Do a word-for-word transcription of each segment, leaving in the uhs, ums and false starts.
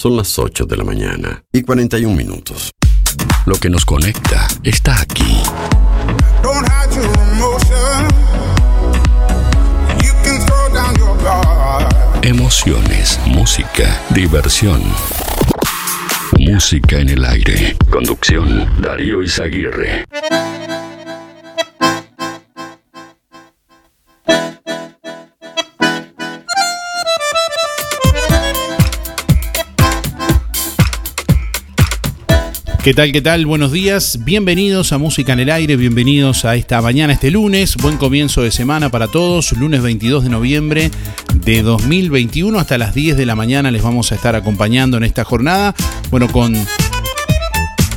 Son las ocho de la mañana y cuarenta y un minutos. Lo que nos conecta está aquí. Emociones, música, diversión. Música en el aire. Conducción, Darío Izaguirre. ¿Qué tal? ¿Qué tal? Buenos días. Bienvenidos a Música en el Aire. Bienvenidos a esta mañana, este lunes. Buen comienzo de semana para todos. Lunes veintidós de noviembre de dos mil veintiuno. Hasta las diez de la mañana les vamos a estar acompañando en esta jornada. Bueno, con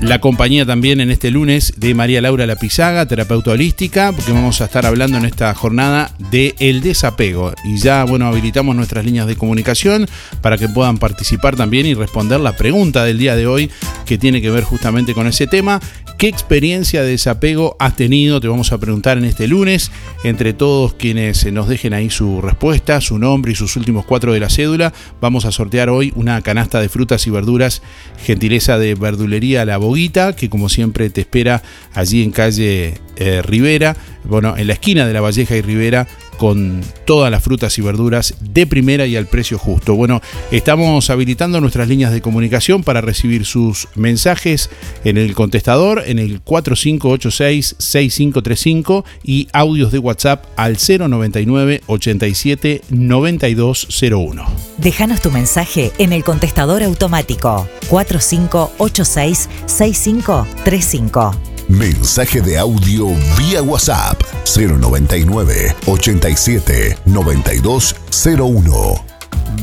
la compañía también en este lunes de María Laura Lapizaga, terapeuta holística, porque vamos a estar hablando en esta jornada de el desapego. Y ya, bueno, habilitamos nuestras líneas de comunicación para que puedan participar también y responder la pregunta del día de hoy, que tiene que ver justamente con ese tema. ¿Qué experiencia de desapego has tenido? Te vamos a preguntar en este lunes. Entre todos quienes nos dejen ahí su respuesta, su nombre y sus últimos cuatro de la cédula, vamos a sortear hoy una canasta de frutas y verduras, gentileza de Verdulería La Boguita, que como siempre te espera allí en calle eh, Rivera, bueno, en la esquina de La Valleja y Rivera, con todas las frutas y verduras de primera y al precio justo. Bueno, estamos habilitando nuestras líneas de comunicación para recibir sus mensajes en el contestador, en el cuatro cinco ocho seis, seis cinco tres cinco, y audios de WhatsApp al cero noventa y nueve, ochenta y siete, noventa y dos cero uno. Déjanos tu mensaje en el contestador automático cuatro cinco ocho seis, seis cinco tres cinco. Mensaje de audio vía WhatsApp cero noventa y nueve, ochenta y siete, noventa y dos cero uno.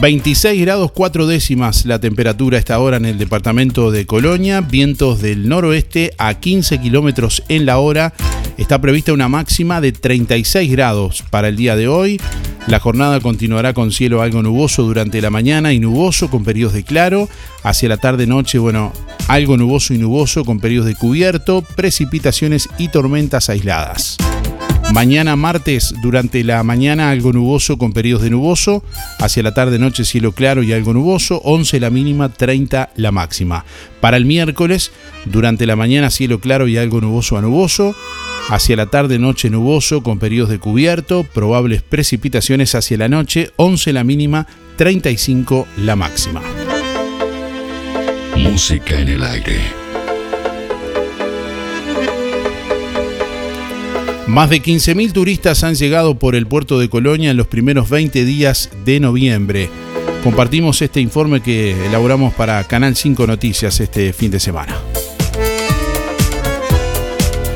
veintiséis grados cuatro décimas la temperatura a esta hora en el departamento de Colonia. Vientos del noroeste a quince kilómetros en la hora. Está prevista una máxima de treinta y seis grados para el día de hoy. La jornada continuará con cielo algo nuboso durante la mañana y nuboso con periodos de claro. Hacia la tarde-noche, bueno, algo nuboso y nuboso con periodos de cubierto, precipitaciones y tormentas aisladas. Mañana martes, durante la mañana algo nuboso con periodos de nuboso. Hacia la tarde-noche cielo claro y algo nuboso, once la mínima, treinta la máxima. Para el miércoles, durante la mañana cielo claro y algo nuboso a nuboso. Hacia la tarde-noche nuboso con periodos de cubierto, probables precipitaciones hacia la noche, once la mínima, treinta y cinco la máxima. Música en el aire. Más de quince mil turistas han llegado por el puerto de Colonia en los primeros veinte días de noviembre. Compartimos este informe que elaboramos para Canal cinco Noticias este fin de semana.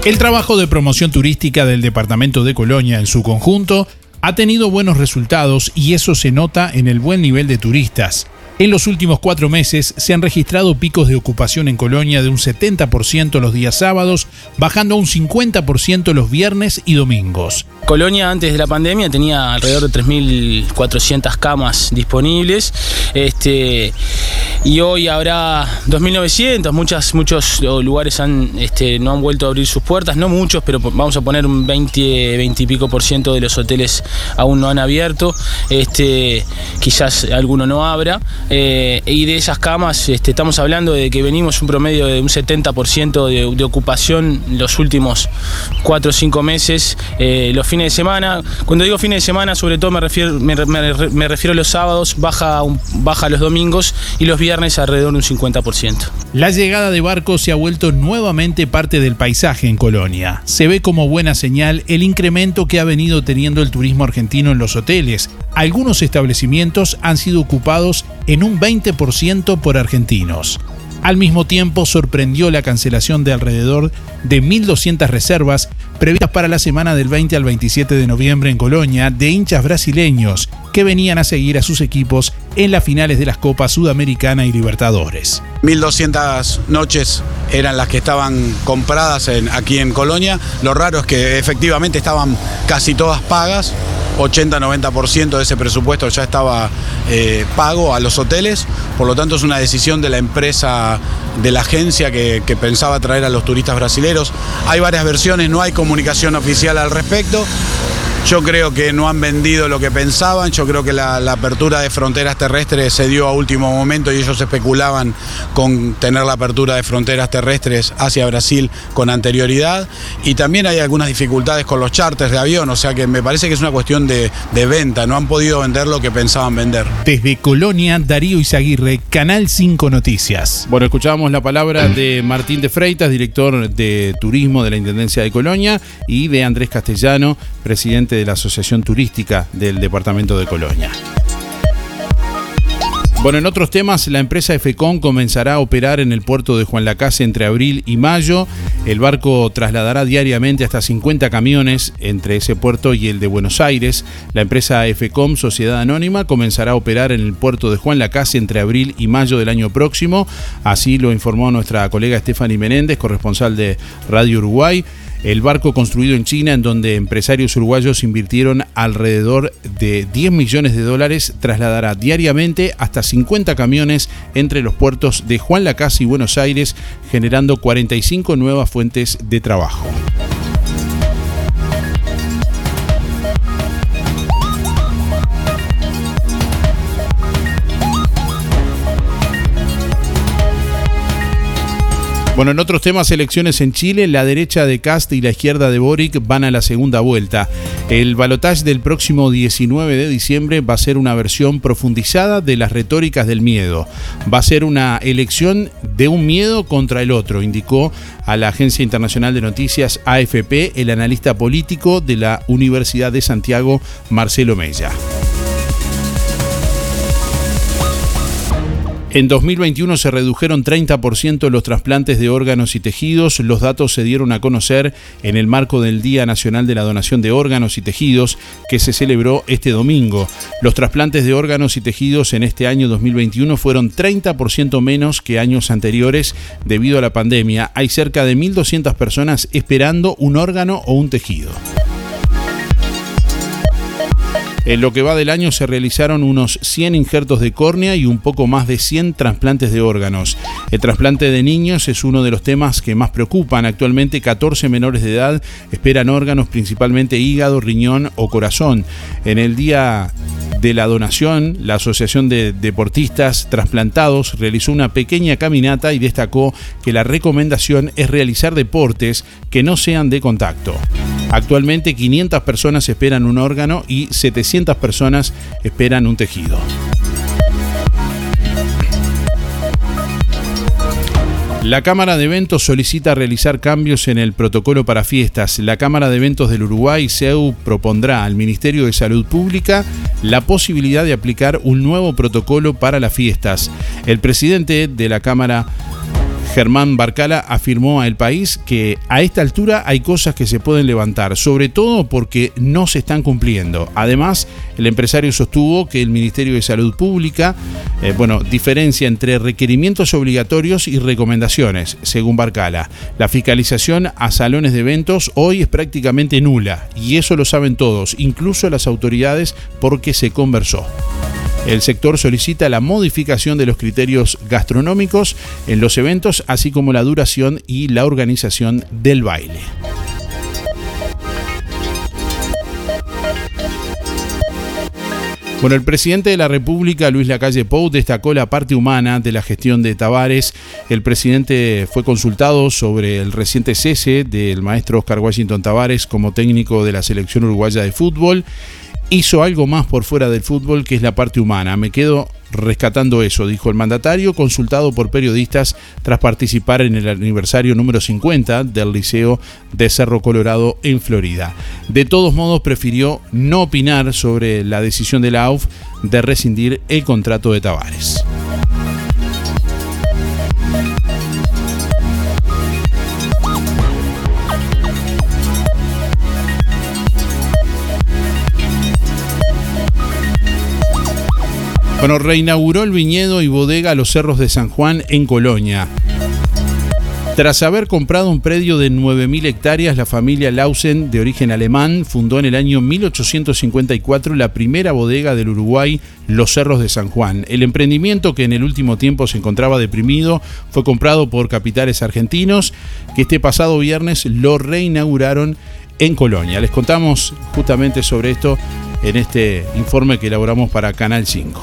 El trabajo de promoción turística del departamento de Colonia en su conjunto ha tenido buenos resultados y eso se nota en el buen nivel de turistas. En los últimos cuatro meses se han registrado picos de ocupación en Colonia de un setenta por ciento los días sábados, bajando a un cincuenta por ciento los viernes y domingos. Colonia antes de la pandemia tenía alrededor de tres mil cuatrocientas camas disponibles, este, y hoy habrá dos mil novecientas. Muchas, muchos lugares han, este, no han vuelto a abrir sus puertas, no muchos, pero vamos a poner un veinte, veinte y pico por ciento de los hoteles aún no han abierto, este, quizás alguno no abra, eh, y de esas camas este, estamos hablando de que venimos un promedio de un setenta por ciento de, de ocupación los últimos cuatro o cinco meses, eh, los fines de semana. Cuando digo fines de semana, sobre todo me refiero, me, me, me refiero a los sábados, baja, un, baja los domingos y los viernes alrededor de un cincuenta por ciento. La llegada de barcos se ha vuelto nuevamente parte del paisaje en Colonia. Se ve como buena señal el incremento que ha venido teniendo el turismo argentino en los hoteles. Algunos establecimientos han sido ocupados en un veinte por ciento por argentinos. Al mismo tiempo, sorprendió la cancelación de alrededor de mil doscientas reservas previstas para la semana del veinte al veintisiete de noviembre en Colonia de hinchas brasileños que venían a seguir a sus equipos en las finales de las Copas Sudamericana y Libertadores. mil doscientas noches eran las que estaban compradas en, aquí en Colonia. Lo raro es que efectivamente estaban casi todas pagas. ochenta a noventa por ciento de ese presupuesto ya estaba eh, pago a los hoteles, por lo tanto es una decisión de la empresa, de la agencia que, que pensaba traer a los turistas brasileños. Hay varias versiones, no hay comunicación oficial al respecto. Yo creo que no han vendido lo que pensaban, yo creo que la, la apertura de fronteras terrestres se dio a último momento y ellos especulaban con tener la apertura de fronteras terrestres hacia Brasil con anterioridad, y también hay algunas dificultades con los charters de avión, o sea que me parece que es una cuestión de, de venta, no han podido vender lo que pensaban vender. Desde Colonia, Darío Izaguirre, Canal cinco Noticias. Bueno, escuchábamos la palabra de Martín de Freitas, director de Turismo de la Intendencia de Colonia, y de Andrés Castellano, presidente de la Asociación Turística del Departamento de Colonia. Bueno, en otros temas, la empresa FECOM comenzará a operar en el puerto de Juan Lacase entre abril y mayo. El barco trasladará diariamente hasta cincuenta camiones entre ese puerto y el de Buenos Aires. La empresa FECOM, Sociedad Anónima, comenzará a operar en el puerto de Juan Lacase entre abril y mayo del año próximo. Así lo informó nuestra colega Stephanie Menéndez, corresponsal de Radio Uruguay. El barco construido en China, en donde empresarios uruguayos invirtieron alrededor de diez millones de dólares, trasladará diariamente hasta cincuenta camiones entre los puertos de Juan Lacase y Buenos Aires, generando cuarenta y cinco nuevas fuentes de trabajo. Bueno, en otros temas, elecciones en Chile, la derecha de Kast y la izquierda de Boric van a la segunda vuelta. El balotaje del próximo diecinueve de diciembre va a ser una versión profundizada de las retóricas del miedo. Va a ser una elección de un miedo contra el otro, indicó a la Agencia Internacional de Noticias A F P el analista político de la Universidad de Santiago, Marcelo Mella. En dos mil veintiuno se redujeron treinta por ciento los trasplantes de órganos y tejidos. Los datos se dieron a conocer en el marco del Día Nacional de la Donación de Órganos y Tejidos, que se celebró este domingo. Los trasplantes de órganos y tejidos en este año dos mil veintiuno fueron treinta por ciento menos que años anteriores debido a la pandemia. Hay cerca de mil doscientas personas esperando un órgano o un tejido. En lo que va del año se realizaron unos cien injertos de córnea y un poco más de cien trasplantes de órganos. El trasplante de niños es uno de los temas que más preocupan. Actualmente catorce menores de edad esperan órganos, principalmente hígado, riñón o corazón. En el día de la donación, la Asociación de Deportistas Trasplantados realizó una pequeña caminata y destacó que la recomendación es realizar deportes que no sean de contacto. Actualmente quinientas personas esperan un órgano y setecientas personas esperan un tejido. La Cámara de Eventos solicita realizar cambios en el protocolo para fiestas. La Cámara de Eventos del Uruguay, C E U, propondrá al Ministerio de Salud Pública la posibilidad de aplicar un nuevo protocolo para las fiestas. El presidente de la Cámara, Germán Barcala, afirmó a El País que a esta altura hay cosas que se pueden levantar, sobre todo porque no se están cumpliendo. Además, el empresario sostuvo que el Ministerio de Salud Pública, eh, bueno, diferencia entre requerimientos obligatorios y recomendaciones, según Barcala. La fiscalización a salones de eventos hoy es prácticamente nula, y eso lo saben todos, incluso las autoridades, porque se conversó. El sector solicita la modificación de los criterios gastronómicos en los eventos, así como la duración y la organización del baile. Bueno, el presidente de la República, Luis Lacalle Pou, destacó la parte humana de la gestión de Tavares. El presidente fue consultado sobre el reciente cese del maestro Oscar Washington Tavares como técnico de la selección uruguaya de fútbol. Hizo algo más por fuera del fútbol, que es la parte humana. Me quedo rescatando eso, dijo el mandatario, consultado por periodistas tras participar en el aniversario número cincuenta del Liceo de Cerro Colorado en Florida. De todos modos, prefirió no opinar sobre la decisión de la A U F de rescindir el contrato de Tavares. Bueno, reinauguró el viñedo y bodega Los Cerros de San Juan en Colonia. Tras haber comprado un predio de nueve mil hectáreas, la familia Lausen, de origen alemán, fundó en el año mil ochocientos cincuenta y cuatro la primera bodega del Uruguay, Los Cerros de San Juan. El emprendimiento, que en el último tiempo se encontraba deprimido, fue comprado por capitales argentinos, que este pasado viernes lo reinauguraron en Colonia. Les contamos justamente sobre esto en este informe que elaboramos para Canal cinco.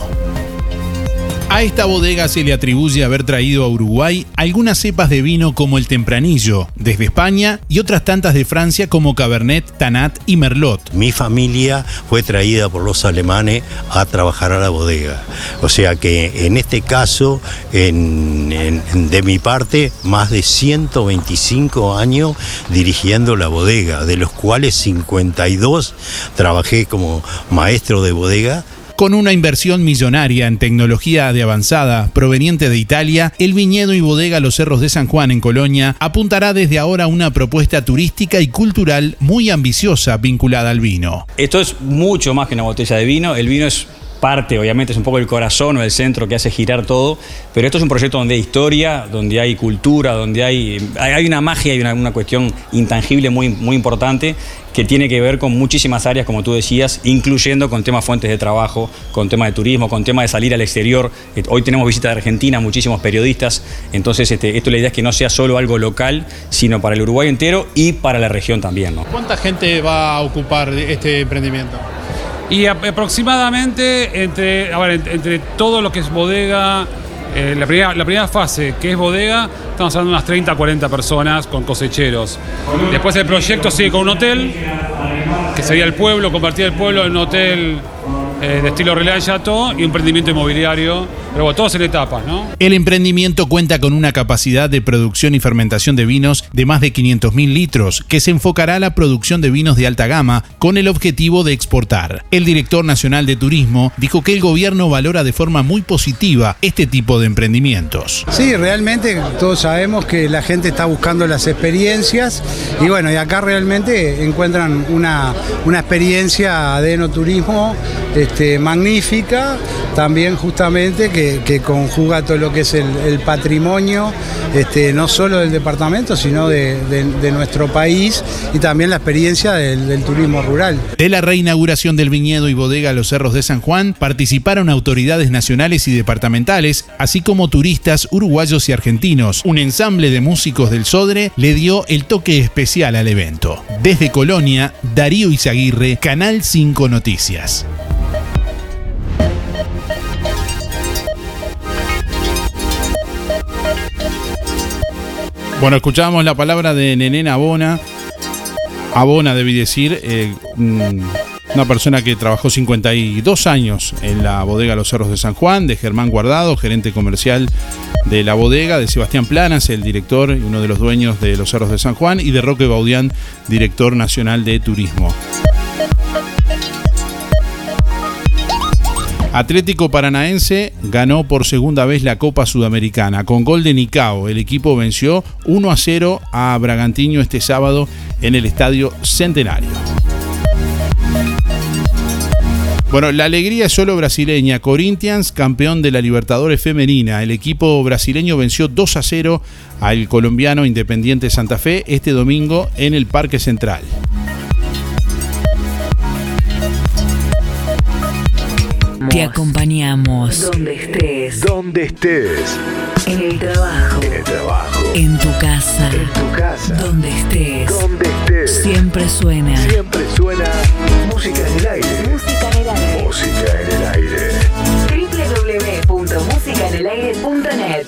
A esta bodega se le atribuye haber traído a Uruguay algunas cepas de vino como el Tempranillo, desde España, y otras tantas de Francia como Cabernet, Tanat y Merlot. Mi familia fue traída por los alemanes a trabajar a la bodega. O sea que en este caso, en, en, de mi parte, más de ciento veinticinco años dirigiendo la bodega, de los cuales cincuenta y dos trabajé como maestro de bodega. Con una inversión millonaria en tecnología de avanzada proveniente de Italia, el viñedo y bodega Los Cerros de San Juan en Colonia apuntará desde ahora a una propuesta turística y cultural muy ambiciosa vinculada al vino. Esto es mucho más que una botella de vino, el vino es parte, obviamente es un poco el corazón o el centro que hace girar todo, pero esto es un proyecto donde hay historia, donde hay cultura, donde hay, hay una magia, hay una, una cuestión intangible muy, muy importante que tiene que ver con muchísimas áreas, como tú decías, incluyendo con temas fuentes de trabajo, con temas de turismo, con temas de salir al exterior. Hoy tenemos visitas de Argentina, muchísimos periodistas, entonces este, esto la idea es que no sea solo algo local, sino para el Uruguay entero y para la región también, ¿no? ¿Cuánta gente va a ocupar este emprendimiento? Y aproximadamente entre, a ver, entre todo lo que es bodega, eh, la, primera, la primera fase que es bodega, estamos hablando de unas treinta a cuarenta personas con cosecheros. Después el proyecto sigue con un hotel, que sería el pueblo, convertir el pueblo en un hotel eh, de estilo Relais Chateau y un emprendimiento inmobiliario. Pero bueno, todos en etapas, ¿no? El emprendimiento cuenta con una capacidad de producción y fermentación de vinos de más de quinientos mil litros, que se enfocará a la producción de vinos de alta gama con el objetivo de exportar. El director nacional de turismo dijo que el gobierno valora de forma muy positiva este tipo de emprendimientos. Sí, realmente todos sabemos que la gente está buscando las experiencias y bueno, y acá realmente encuentran una, una experiencia de enoturismo este, magnífica, también justamente que Que, que conjuga todo lo que es el, el patrimonio, este, no solo del departamento, sino de, de, de nuestro país y también la experiencia del, del turismo rural. De la reinauguración del viñedo y bodega Los Cerros de San Juan participaron autoridades nacionales y departamentales, así como turistas uruguayos y argentinos. Un ensamble de músicos del Sodre le dio el toque especial al evento. Desde Colonia, Darío Izaguirre, Canal cinco Noticias. Bueno, escuchábamos la palabra de Nenena Abona, Abona debí decir, eh, una persona que trabajó cincuenta y dos años en la bodega Los Cerros de San Juan, de Germán Guardado, gerente comercial de la bodega, de Sebastián Planas, el director y uno de los dueños de Los Cerros de San Juan, y de Roque Baudián, director nacional de turismo. Atlético Paranaense ganó por segunda vez la Copa Sudamericana con gol de Nicao. El equipo venció uno a cero a Bragantino este sábado en el Estadio Centenario. Bueno, la alegría es solo brasileña. Corinthians, campeón de la Libertadores femenina. El equipo brasileño venció dos a cero al colombiano Independiente Santa Fe este domingo en el Parque Central. Te acompañamos. Donde estés. Donde estés. En el trabajo. En el trabajo. En tu casa. En tu casa. Donde estés. Donde estés. Siempre suena. Siempre suena. Música en el aire. Música en el aire. Música en el aire. doble u doble u doble u punto música en el aire punto net.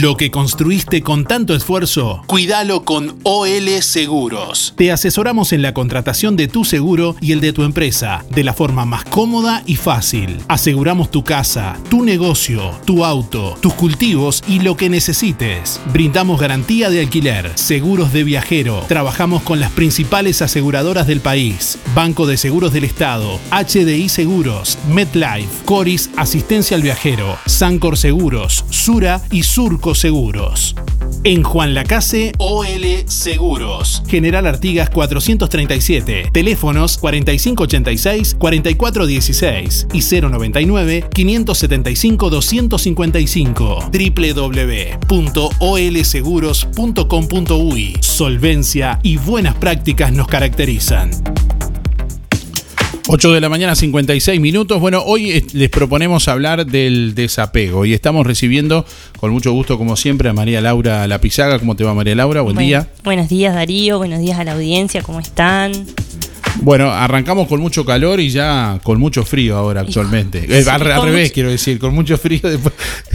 Lo que construiste con tanto esfuerzo, cuídalo con O L Seguros. Te asesoramos en la contratación de tu seguro y el de tu empresa, de la forma más cómoda y fácil. Aseguramos tu casa, tu negocio, tu auto, tus cultivos y lo que necesites. Brindamos garantía de alquiler, seguros de viajero. Trabajamos con las principales aseguradoras del país. Banco de Seguros del Estado, H D I Seguros, MetLife, Coris Asistencia al Viajero, Sancor Seguros, Sura y Sur Seguros. En Juan Lacase, O L Seguros. General Artigas cuatrocientos treinta y siete. Teléfonos cuatro cinco ocho seis, cuatro cuatro uno seis y cero nueve nueve, cinco siete cinco, dos cinco cinco. doble u doble u doble u punto o l seguros punto com punto u i. Solvencia y buenas prácticas nos caracterizan. ocho de la mañana, cincuenta y seis minutos. Bueno, hoy les proponemos hablar del desapego y estamos recibiendo con mucho gusto, como siempre, a María Laura Lapizaga. ¿Cómo te va, María Laura? Buen bueno, día. Buenos días, Darío. Buenos días a la audiencia. ¿Cómo están? Bueno, arrancamos con mucho calor y ya con mucho frío ahora actualmente. Hijo, eh, sí, al, al revés, mucho... quiero decir, con mucho frío. Después...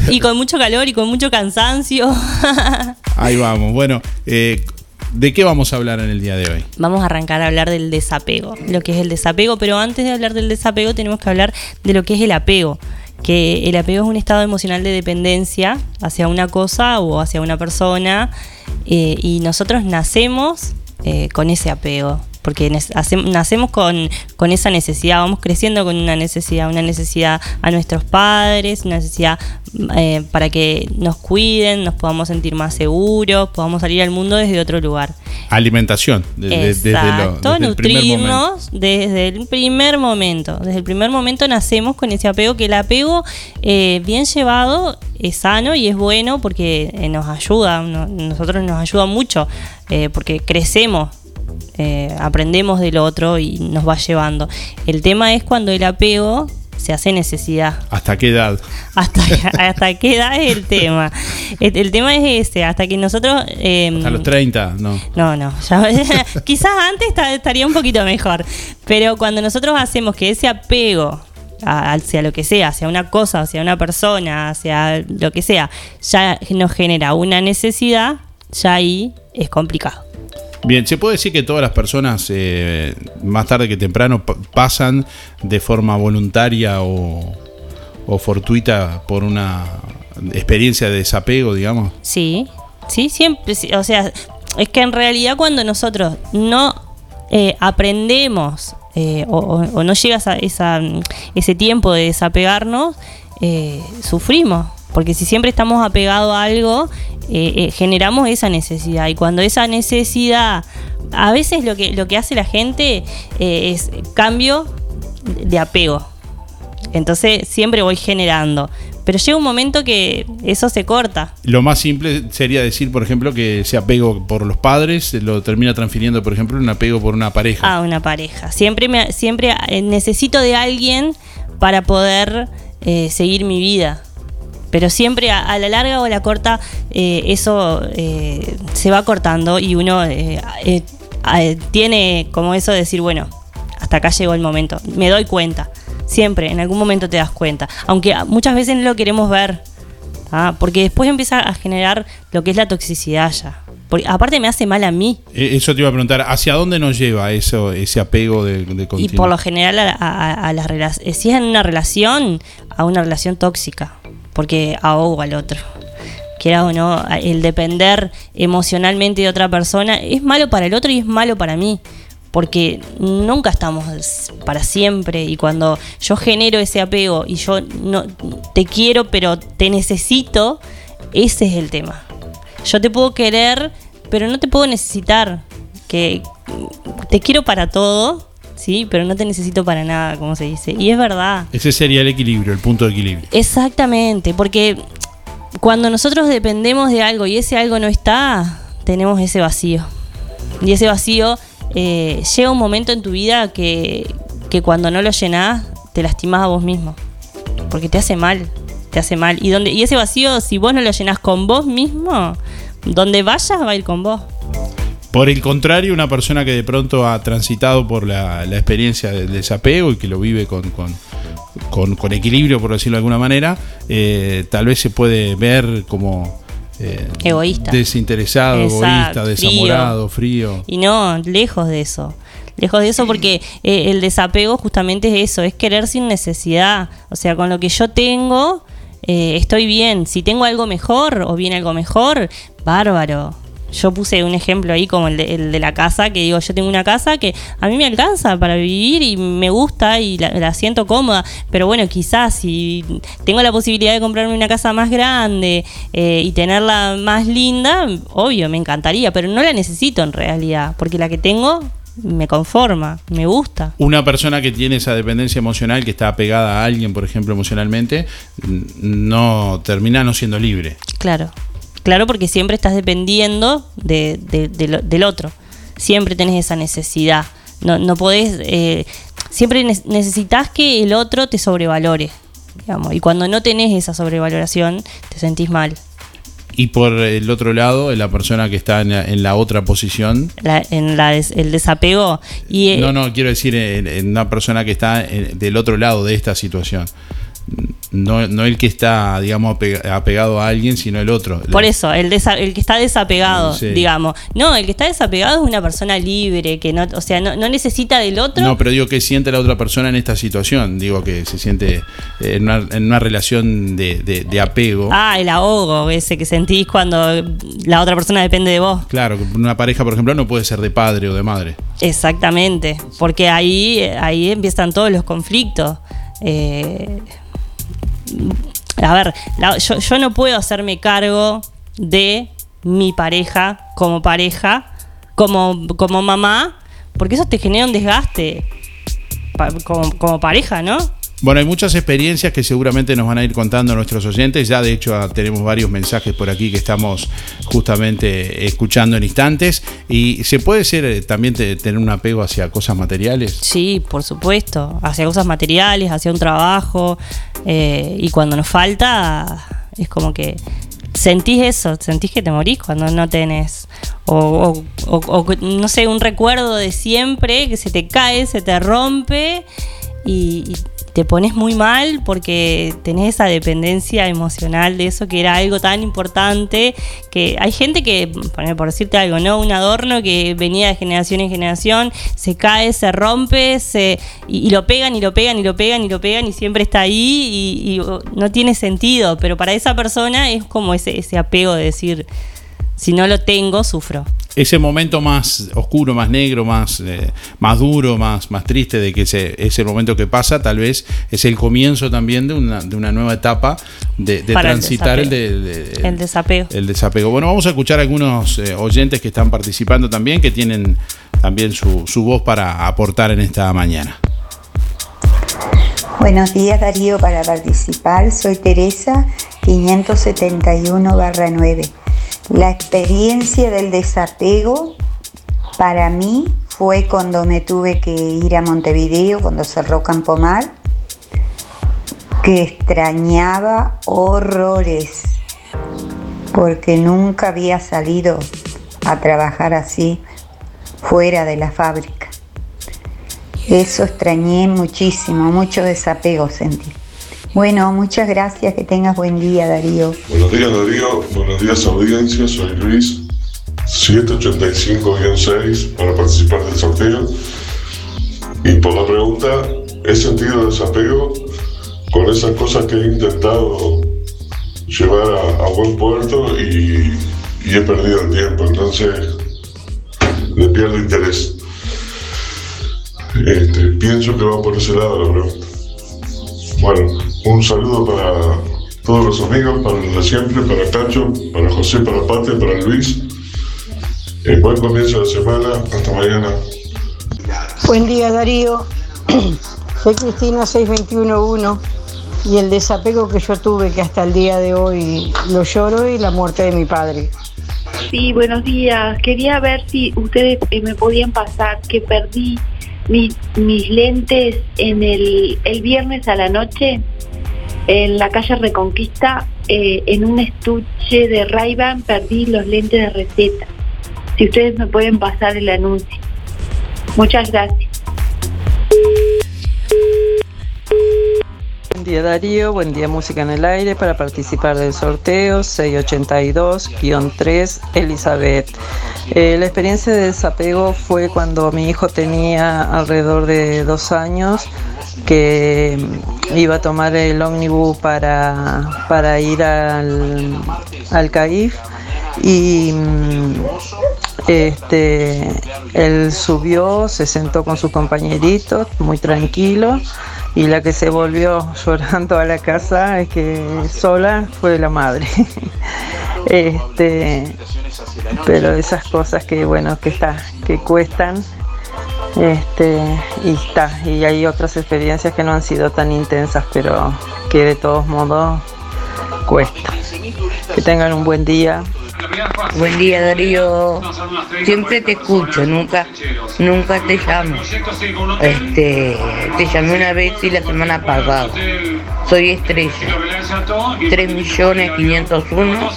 Y con mucho calor y con mucho cansancio. Ahí vamos. Bueno, eh... ¿de qué vamos a hablar en el día de hoy? Vamos a arrancar a hablar del desapego, lo que es el desapego, pero antes de hablar del desapego tenemos que hablar de lo que es el apego, que el apego es un estado emocional de dependencia hacia una cosa o hacia una persona, eh, y nosotros nacemos eh, con ese apego, porque nacemos con, con esa necesidad, vamos creciendo con una necesidad, una necesidad a nuestros padres, una necesidad eh, para que nos cuiden, nos podamos sentir más seguros, podamos salir al mundo desde otro lugar. Alimentación, desde, Exacto, desde, lo, desde nutrirnos el desde el primer momento. Desde el primer momento nacemos con ese apego, que el apego eh, bien llevado es sano y es bueno porque eh, nos ayuda, no, nosotros nos ayuda mucho, eh, porque crecemos. Eh, aprendemos del otro y nos va llevando. El tema es cuando el apego se hace necesidad. ¿Hasta qué edad? Hasta, hasta qué edad es el tema. El, el tema es ese, hasta que nosotros... Eh, hasta los treinta, no. No, no. Ya, ya, quizás antes ta, estaría un poquito mejor. Pero cuando nosotros hacemos que ese apego a, hacia lo que sea, hacia una cosa, hacia una persona, hacia lo que sea, ya nos genera una necesidad, ya ahí es complicado. Bien, se puede decir que todas las personas eh, más tarde que temprano p- pasan de forma voluntaria o, o fortuita por una experiencia de desapego, digamos. Sí, sí, siempre. Sí. O sea, es que en realidad cuando nosotros no eh, aprendemos eh, o, o no llega esa, esa, ese tiempo de desapegarnos, eh, sufrimos. Porque si siempre estamos apegados a algo, eh, eh, generamos esa necesidad. Y cuando esa necesidad... A veces lo que, lo que hace la gente eh, es cambio de apego. Entonces siempre voy generando. Pero llega un momento que eso se corta. Lo más simple sería decir, por ejemplo, que ese apego por los padres lo termina transfiriendo, por ejemplo, un apego por una pareja. Ah, una pareja. Siempre, me, siempre necesito de alguien para poder eh, seguir mi vida. Pero siempre a, a la larga o a la corta eh, eso eh, se va cortando y uno eh, eh, eh, tiene como eso de decir, bueno, hasta acá llegó el momento, me doy cuenta. Siempre, en algún momento te das cuenta, aunque muchas veces no lo queremos ver, ¿ah? Porque después empieza a generar lo que es la toxicidad ya. Porque aparte me hace mal a mí. Eso te iba a preguntar, ¿hacia dónde nos lleva eso, ese apego de, de continuo? Y por lo general, a, a, a las relac- si es en una relación, a una relación tóxica. Porque ahogo al otro. Quiera o no, el depender emocionalmente de otra persona es malo para el otro y es malo para mí. Porque nunca estamos para siempre. Y cuando yo genero ese apego y yo no te quiero, pero te necesito, ese es el tema. Yo te puedo querer, pero no te puedo necesitar. Que te quiero para todo. Sí, pero no te necesito para nada, como se dice. Y es verdad. Ese sería el equilibrio, el punto de equilibrio. Exactamente, porque cuando nosotros dependemos de algo y ese algo no está, tenemos ese vacío. Y ese vacío eh, llega un momento en tu vida que, que cuando no lo llenás, te lastimás a vos mismo. Porque te hace mal, te hace mal. Y, donde, y ese vacío, si vos no lo llenás con vos mismo, donde vayas va a ir con vos. Por el contrario, una persona que de pronto ha transitado por la, la experiencia del desapego y que lo vive con, con, con, con equilibrio, por decirlo de alguna manera, eh, tal vez se puede ver como eh, egoísta, desinteresado, Exacto, egoísta, desamorado, frío. frío. Y no, lejos de eso. Lejos de eso porque eh, el desapego justamente es eso, es querer sin necesidad. O sea, con lo que yo tengo eh, estoy bien. Si tengo algo mejor o viene algo mejor, bárbaro. Yo puse un ejemplo ahí como el de, el de la casa, que digo, yo tengo una casa que a mí me alcanza para vivir y me gusta y la, la siento cómoda, pero bueno, quizás si tengo la posibilidad de comprarme una casa más grande eh, y tenerla más linda, obvio, me encantaría, pero no la necesito en realidad, porque la que tengo me conforma, me gusta. Una persona que tiene esa dependencia emocional, que está apegada a alguien, por ejemplo, emocionalmente, no termina no siendo libre. Claro. Claro, porque siempre estás dependiendo de, de, de, del otro. Siempre tenés esa necesidad. no, no podés, eh, siempre necesitas que el otro te sobrevalore, digamos, y cuando no tenés esa sobrevaloración te sentís mal. Y por el otro lado, la persona que está en la, en la otra posición. La, en la des, el desapego. Y, no, no, quiero decir, en, en una persona que está en, del otro lado de esta situación. No, no el que está, digamos, apegado a alguien, sino el otro. Por eso, el, desa, el que está desapegado, sí, digamos. No, el que está desapegado es una persona libre, que no, o sea, no, no necesita del otro. No, pero digo, ¿qué siente la otra persona en esta situación? Digo, que se siente en una, en una relación de, de, de apego. Ah, el ahogo ese que sentís cuando la otra persona depende de vos. Claro, una pareja, por ejemplo, no puede ser de padre o de madre. Exactamente, porque ahí, ahí empiezan todos los conflictos. Eh... A ver, la, yo, yo no puedo hacerme cargo de mi pareja como pareja, como, como mamá, porque eso te genera un desgaste pa, como, como pareja, ¿no? Bueno, hay muchas experiencias que seguramente nos van a ir contando nuestros oyentes. Ya de hecho tenemos varios mensajes por aquí que estamos justamente escuchando en instantes. ¿Y se puede ser también te, tener un apego hacia cosas materiales? Sí, por supuesto, hacia cosas materiales, hacia un trabajo, eh, y cuando nos falta es como que sentís eso, sentís que te morís cuando no tenés, o, o, o, o no sé, un recuerdo de siempre que se te cae, se te rompe y, y te pones muy mal porque tenés esa dependencia emocional de eso que era algo tan importante. Que hay gente que, por decirte algo, ¿no?, un adorno que venía de generación en generación, se cae, se rompe, se, y, y lo pegan y lo pegan y lo pegan y lo pegan y siempre está ahí y, y no tiene sentido. Pero para esa persona es como ese, ese apego de decir, si no lo tengo, sufro. Ese momento más oscuro, más negro, más, eh, más duro, más, más triste, de que se, es el momento que pasa, tal vez es el comienzo también de una, de una nueva etapa de, de transitar el desapego. El, de, de, el, el, desapego. el desapego. Bueno, vamos a escuchar a algunos eh, oyentes que están participando también, que tienen también su, su voz para aportar en esta mañana. Buenos días, Darío, para participar. Soy Teresa, quinientos setenta y uno barra nueve. La experiencia del desapego para mí fue cuando me tuve que ir a Montevideo, cuando cerró Campomar, que extrañaba horrores, porque nunca había salido a trabajar así fuera de la fábrica. Eso extrañé muchísimo, mucho desapego sentí. Bueno, muchas gracias, que tengas buen día, Darío. Buenos días, Darío, buenos días, audiencia, soy Luis, siete ochenta y cinco guion seis, para participar del sorteo. Y por la pregunta, he sentido desapego con esas cosas que he intentado llevar a, a buen puerto y, y he perdido el tiempo, entonces le pierdo interés. Este, pienso que va por ese lado la pregunta. Bueno, un saludo para todos los amigos, para los de siempre, para Cacho, para José, para Pate, para Luis. Eh, buen comienzo de semana, hasta mañana. Buen día, Darío. Soy Cristina, seis dos uno uno, y el desapego que yo tuve, que hasta el día de hoy lo lloro, y la muerte de mi padre. Sí, buenos días. Quería ver si ustedes me podían pasar que perdí Mis, mis lentes en el, el viernes a la noche en la calle Reconquista, eh, en un estuche de Ray-Ban perdí los lentes de receta. Si ustedes me pueden pasar el anuncio. Muchas gracias. Buen día, Darío, buen día, Música en el Aire, para participar del sorteo seis ochenta y dos guion tres, Elizabeth. Eh, la experiencia de desapego fue cuando mi hijo tenía alrededor de dos años, que iba a tomar el ómnibus para, para ir al, al CAIF, y este, él subió, se sentó con sus compañeritos, muy tranquilo, y la que se volvió llorando a la casa, es que sola, fue la madre. Este, pero esas cosas que bueno, que está, que cuestan, este, y está, y hay otras experiencias que no han sido tan intensas, pero que de todos modos cuesta. Que tengan un buen día. Buen día, Darío. Siempre te escucho, nunca nunca te llamo. Este, te llamé una vez y la semana pasada. Soy Estrella. tres millones quinientos uno mil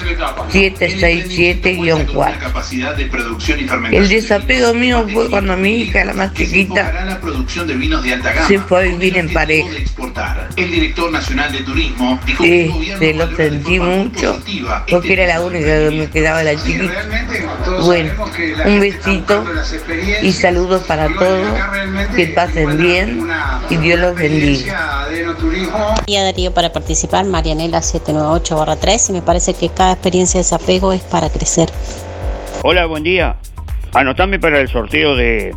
setecientos sesenta y siete cuatro. El desapego mío fue cuando mi hija, la más chiquita, se fue a vivir en pareja. El director nacional de turismo dijo que el gobierno se lo sentí mucho, porque era la única que me quedaba la chiquita. Bueno, un besito y saludos para todos, que pasen bien y Dios los bendiga. Y a Darío para participar, Marianela siete nueve ocho barra tres, y me parece que cada experiencia de desapego es para crecer. Hola, buen día. Anotame para el sorteo de,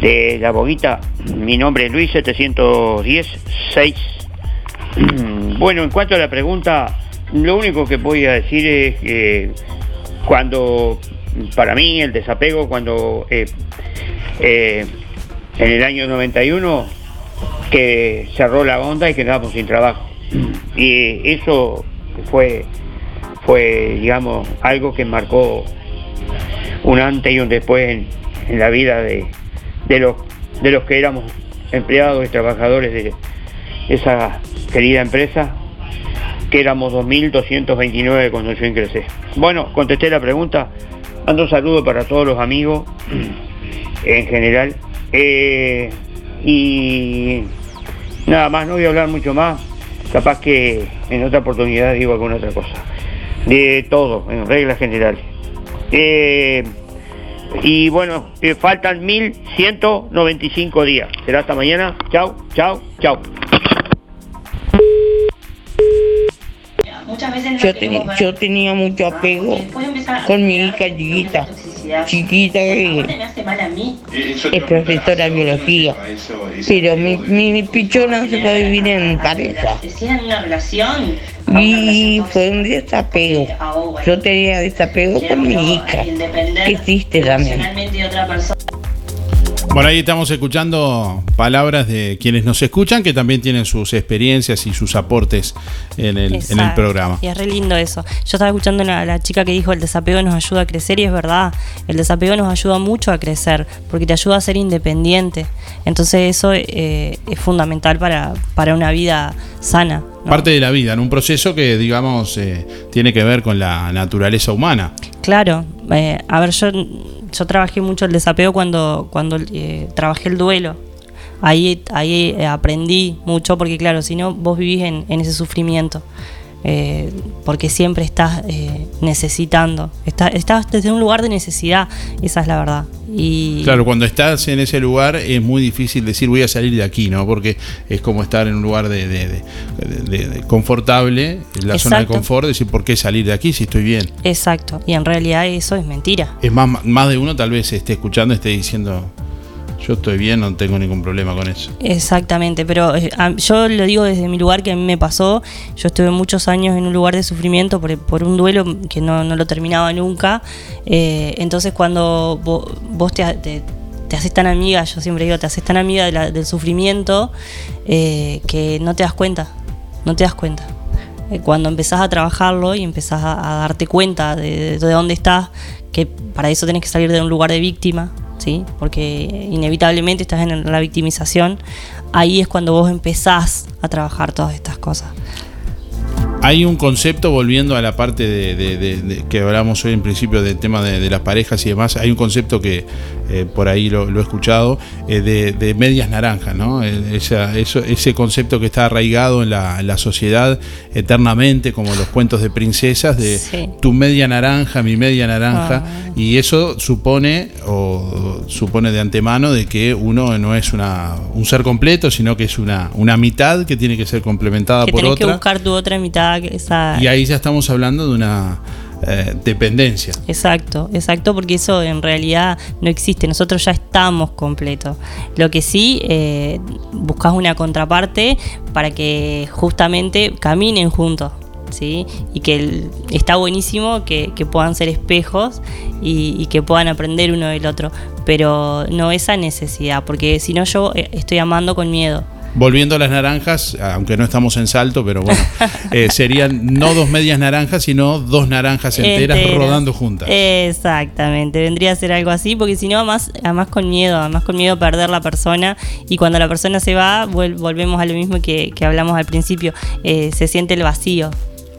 de La Boguita. Mi nombre es Luis siete uno cero seis. Bueno, en cuanto a la pregunta, lo único que voy a decir es que cuando, para mí, el desapego, cuando eh, eh, en el año noventa y uno, que cerró la onda y quedamos sin trabajo. Y eso fue, fue digamos, algo que marcó un antes y un después en, en la vida de, de, los, de los que éramos empleados y trabajadores de esa querida empresa, que éramos dos mil doscientos veintinueve cuando yo ingresé. Bueno, contesté la pregunta, mando un saludo para todos los amigos en general. Eh, y nada más, no voy a hablar mucho más, capaz que en otra oportunidad digo alguna otra cosa. De todo, en reglas generales. Eh, y bueno, eh, faltan mil ciento noventa y cinco días. Será hasta mañana. Chau, chau, chau. Yo, ten, yo tenía mucho apego con mi hija chiquita, chiquita que es profesora de biología, pero mi, mi, mi pichona se fue a vivir en pareja y fue un desapego. Yo tenía desapego con mi hija, que existe también. Bueno, ahí estamos escuchando palabras de quienes nos escuchan, que también tienen sus experiencias y sus aportes en el, en el programa. Y es re lindo eso. Yo estaba escuchando a la, la chica que dijo el desapego nos ayuda a crecer, y es verdad, el desapego nos ayuda mucho a crecer, porque te ayuda a ser independiente. Entonces eso eh, es fundamental para, para una vida sana, ¿no? Parte de la vida, en un proceso que, digamos, eh, tiene que ver con la naturaleza humana. Claro, eh, a ver, yo... Yo trabajé mucho el desapego cuando, cuando eh, trabajé el duelo. Ahí, ahí aprendí mucho, porque claro, si no, vos vivís en, en ese sufrimiento. Eh, porque siempre estás eh, necesitando. Está, estás desde un lugar de necesidad, esa es la verdad. Y claro, cuando estás en ese lugar es muy difícil decir voy a salir de aquí, ¿no? Porque es como estar en un lugar de, de, de, de, de confortable, en la, exacto, zona de confort, decir por qué salir de aquí si estoy bien. Exacto, y en realidad eso es mentira. Es más, más de uno tal vez esté escuchando, esté diciendo yo estoy bien, no tengo ningún problema con eso. Exactamente, pero yo lo digo desde mi lugar, que a mí me pasó. Yo estuve muchos años en un lugar de sufrimiento por, por un duelo que no, no lo terminaba nunca. Eh, entonces cuando vos, vos te, te, te haces tan amiga, yo siempre digo, te haces tan amiga de la, del sufrimiento eh, que no te das cuenta, no te das cuenta. Eh, cuando empezás a trabajarlo y empezás a, a darte cuenta de, de dónde estás, que para eso tenés que salir de un lugar de víctima, ¿sí? Porque inevitablemente estás en la victimización. Ahí es cuando vos empezás a trabajar todas estas cosas. Hay un concepto, volviendo a la parte de, de, de, de que hablamos hoy en principio del tema de, de las parejas y demás, hay un concepto que eh, por ahí lo, lo he escuchado, eh, de, de medias naranjas, ¿no? Esa, eso, ese concepto que está arraigado en la, en la sociedad eternamente, como los cuentos de princesas, de sí, tu media naranja, mi media naranja, ah. Y eso supone, o supone de antemano, de que uno no es una, un ser completo, sino que es una, una mitad que tiene que ser complementada que por otra. Que tenés que buscar tu otra mitad. Esa. Y ahí ya estamos hablando de una eh, dependencia. Exacto, exacto, porque eso en realidad no existe. Nosotros ya estamos completos. Lo que sí, eh, buscas una contraparte para que justamente caminen juntos, ¿sí? Y que el, está buenísimo que, que puedan ser espejos y, y que puedan aprender uno del otro. Pero no esa necesidad, porque si no yo estoy amando con miedo. volviendo a las naranjas, aunque no estamos en Salto, pero bueno, eh, serían no dos medias naranjas, sino dos naranjas enteras, enteras rodando juntas. Exactamente, vendría a ser algo así, porque si no, además, además con miedo, además con miedo a perder la persona, y cuando la persona se va, vol- volvemos a lo mismo que, que hablamos al principio, eh, se siente el vacío.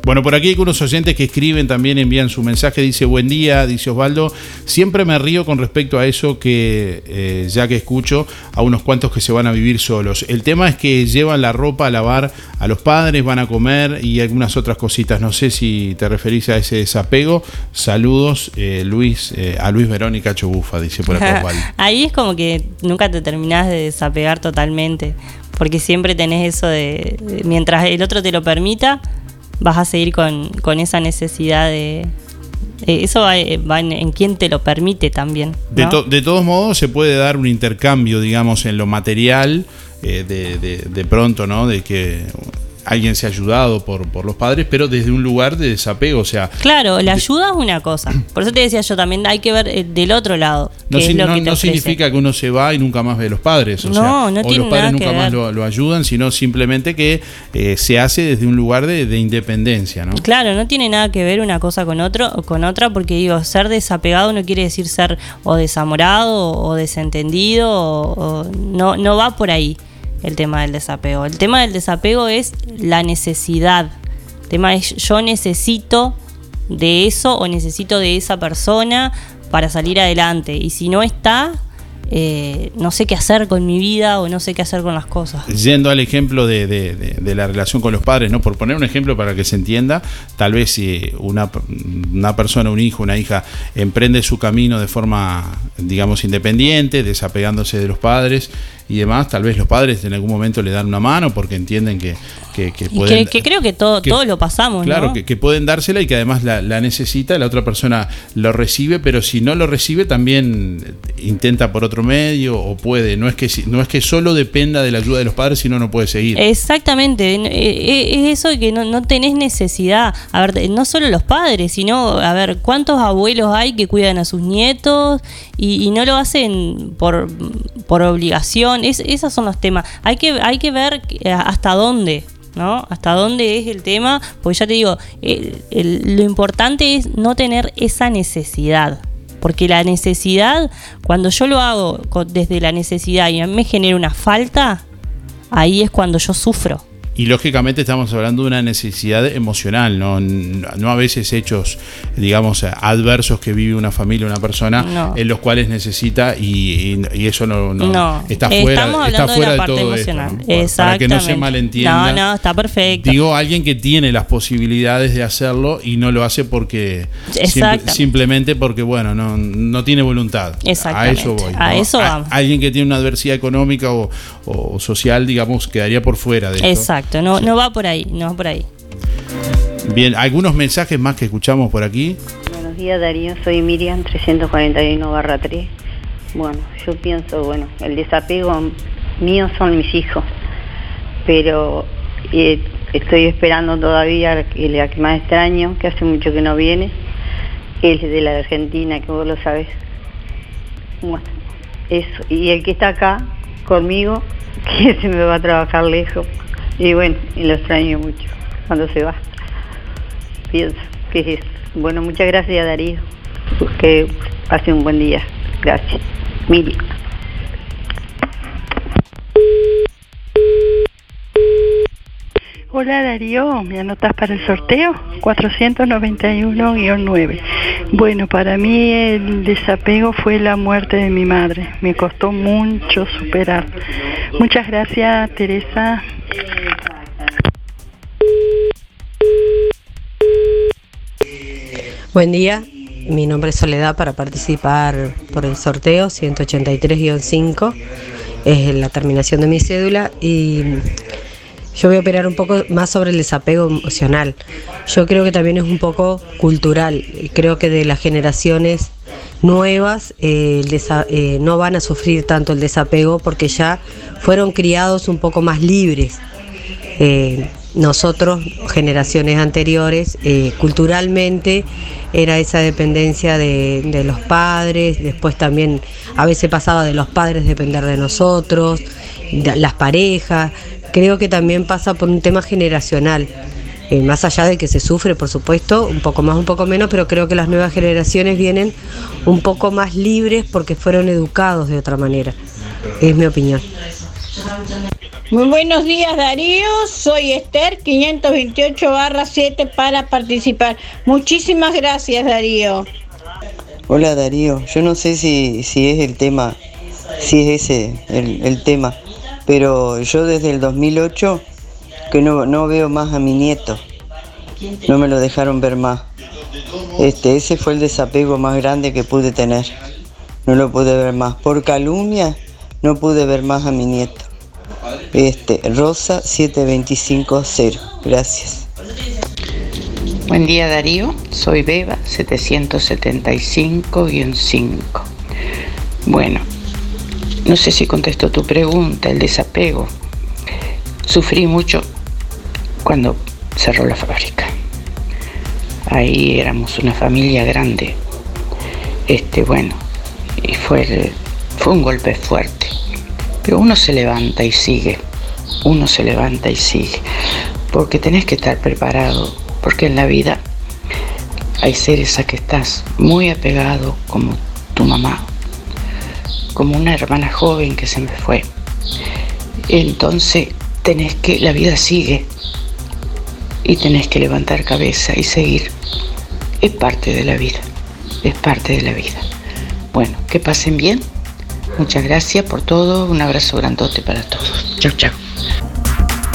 Bueno, por aquí hay unos oyentes que escriben también, envían su mensaje, dice: buen día, dice Osvaldo, siempre me río con respecto a eso que eh, ya que escucho a unos cuantos que se van a vivir solos. El tema es que llevan la ropa a lavar a los padres, van a comer y algunas otras cositas. No sé si te referís a ese desapego. Saludos, eh, Luis, eh, a Luis Verónica Chobufa, dice por acá Osvaldo. Ahí es como que nunca te terminás de desapegar totalmente, porque siempre tenés eso de, de mientras el otro te lo permita, vas a seguir con, con esa necesidad de... Eh, eso va, va en, en quien te lo permite también, ¿no? De, to, de todos modos, se puede dar un intercambio, digamos, en lo material, eh, de, de, de pronto, ¿no? De que alguien se ha ayudado por, por los padres, pero desde un lugar de desapego, o sea... Claro, la ayuda es una cosa. Por eso te decía yo, también hay que ver del otro lado. No, si, no, no significa que uno se va y nunca más ve a los padres, o no, sea, no o los padres nunca más lo, lo ayudan, sino simplemente que eh, se hace desde un lugar de, de independencia, ¿no? Claro, no tiene nada que ver una cosa con, otro, con otra, porque digo, ser desapegado no quiere decir ser o desamorado o desentendido, o, o no, no va por ahí. El tema del desapego. El tema del desapego es la necesidad. El tema es: yo necesito de eso o necesito de esa persona para salir adelante. Y si no está, eh, no sé qué hacer con mi vida o no sé qué hacer con las cosas. Yendo al ejemplo de, de, de, de la relación con los padres, ¿no? Por poner un ejemplo para que se entienda, tal vez si una, una persona, un hijo, una hija, emprende su camino de forma, digamos, independiente, desapegándose de los padres y demás, tal vez los padres en algún momento le dan una mano porque entienden que, que, que pueden... Y que, que creo que, todo, que todos lo pasamos, claro, ¿no? Que, que pueden dársela y que además la, la necesita, la otra persona lo recibe, pero si no lo recibe también intenta por otro medio o puede. No es que, no es que solo dependa de la ayuda de los padres, sino no puede seguir. Exactamente, es eso de que no, no tenés necesidad. A ver, no solo los padres, sino, a ver, ¿cuántos abuelos hay que cuidan a sus nietos y, y no lo hacen por, por obligación? Es, esos son los temas. Hay que, hay que ver hasta dónde, ¿no? Hasta dónde es el tema, porque ya te digo, el, el, lo importante es no tener esa necesidad, porque la necesidad, cuando yo lo hago con, desde la necesidad y a mí me genera una falta, ahí es cuando yo sufro. Y lógicamente estamos hablando de una necesidad emocional, no, no a veces hechos, digamos, adversos que vive una familia, una persona, no, en los cuales necesita y, y, y eso no, no, no está fuera, está fuera de, de todo emocional. Esto, ¿no? Por, para que no se malentienda. No, no, está perfecto. Digo, alguien que tiene las posibilidades de hacerlo y no lo hace porque simple, simplemente porque bueno, no, no tiene voluntad. A eso voy, ¿no? A eso vamos. A, alguien que tiene una adversidad económica o, o social, digamos, quedaría por fuera de esto. Exacto. No, no va por ahí, no va por ahí. Bien, algunos mensajes más que escuchamos por aquí. Buenos días, Darío, soy Miriam, trescientos cuarenta y uno barra tres. Bueno, yo pienso, bueno, el desapego mío son mis hijos, pero eh, estoy esperando todavía la que más extraño, que hace mucho que no viene, el de la Argentina, que vos lo sabés. Bueno, eso, y el que está acá conmigo, que se me va a trabajar lejos. Y bueno, y lo extraño mucho cuando se va. Pienso que es eso. Bueno, muchas gracias, Darío. Que pase un buen día. Gracias. Miri. Hola, Darío. ¿Me anotas para el sorteo? cuatrocientos noventa y uno guion nueve. Bueno, para mí el desapego fue la muerte de mi madre. Me costó mucho superar. Muchas gracias, Teresa. Buen día, mi nombre es Soledad para participar por el sorteo ciento ochenta y tres guion cinco, es la terminación de mi cédula y yo voy a opinar un poco más sobre el desapego emocional. Yo creo que también es un poco cultural, creo que de las generaciones nuevas eh, desa- eh, no van a sufrir tanto el desapego porque ya fueron criados un poco más libres. Eh, nosotros, generaciones anteriores, eh, culturalmente era esa dependencia de, de los padres, después también a veces pasaba de los padres depender de nosotros, de las parejas. Creo que también pasa por un tema generacional, eh, más allá de que se sufre, por supuesto, un poco más, un poco menos, pero creo que las nuevas generaciones vienen un poco más libres porque fueron educados de otra manera, es mi opinión. Muy buenos días, Darío, soy Esther, quinientos veintiocho barra siete para participar. Muchísimas gracias, Darío. Hola, Darío, yo no sé si, si es el tema, si es ese el, el tema. Pero yo desde el dos mil ocho que no, no veo más a mi nieto, no me lo dejaron ver más. Este, ese fue el desapego más grande que pude tener, no lo pude ver más. Por calumnia no pude ver más a mi nieto. Este, Rosa siete dos cinco cero, gracias. Buen día, Darío, soy Beba setecientos setenta y cinco guion cinco. Bueno. No sé si contesto tu pregunta, el desapego. Sufrí mucho cuando cerró la fábrica. Ahí éramos una familia grande. Este, bueno, y fue, el, fue un golpe fuerte. Pero uno se levanta y sigue. Uno se levanta y sigue. Porque tenés que estar preparado. Porque en la vida hay seres a que estás muy apegado, como tu mamá, como una hermana joven que se me fue. Entonces tenés que, la vida sigue y tenés que levantar cabeza y seguir. Es parte de la vida, es parte de la vida. Bueno, que pasen bien. Muchas gracias por todo, un abrazo grandote para todos. Chau, chau.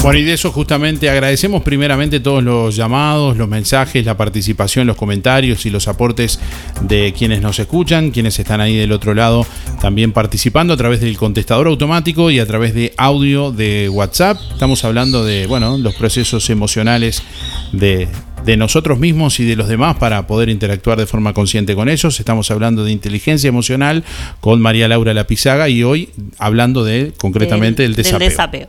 Bueno, y de eso justamente agradecemos primeramente todos los llamados, los mensajes, la participación, los comentarios y los aportes de quienes nos escuchan, quienes están ahí del otro lado también participando a través del contestador automático y a través de audio de WhatsApp. Estamos hablando de, bueno, los procesos emocionales de... de nosotros mismos y de los demás para poder interactuar de forma consciente con ellos. Estamos hablando de inteligencia emocional con María Laura Lapizaga y hoy hablando de, concretamente, del, el desapego. Del desapego.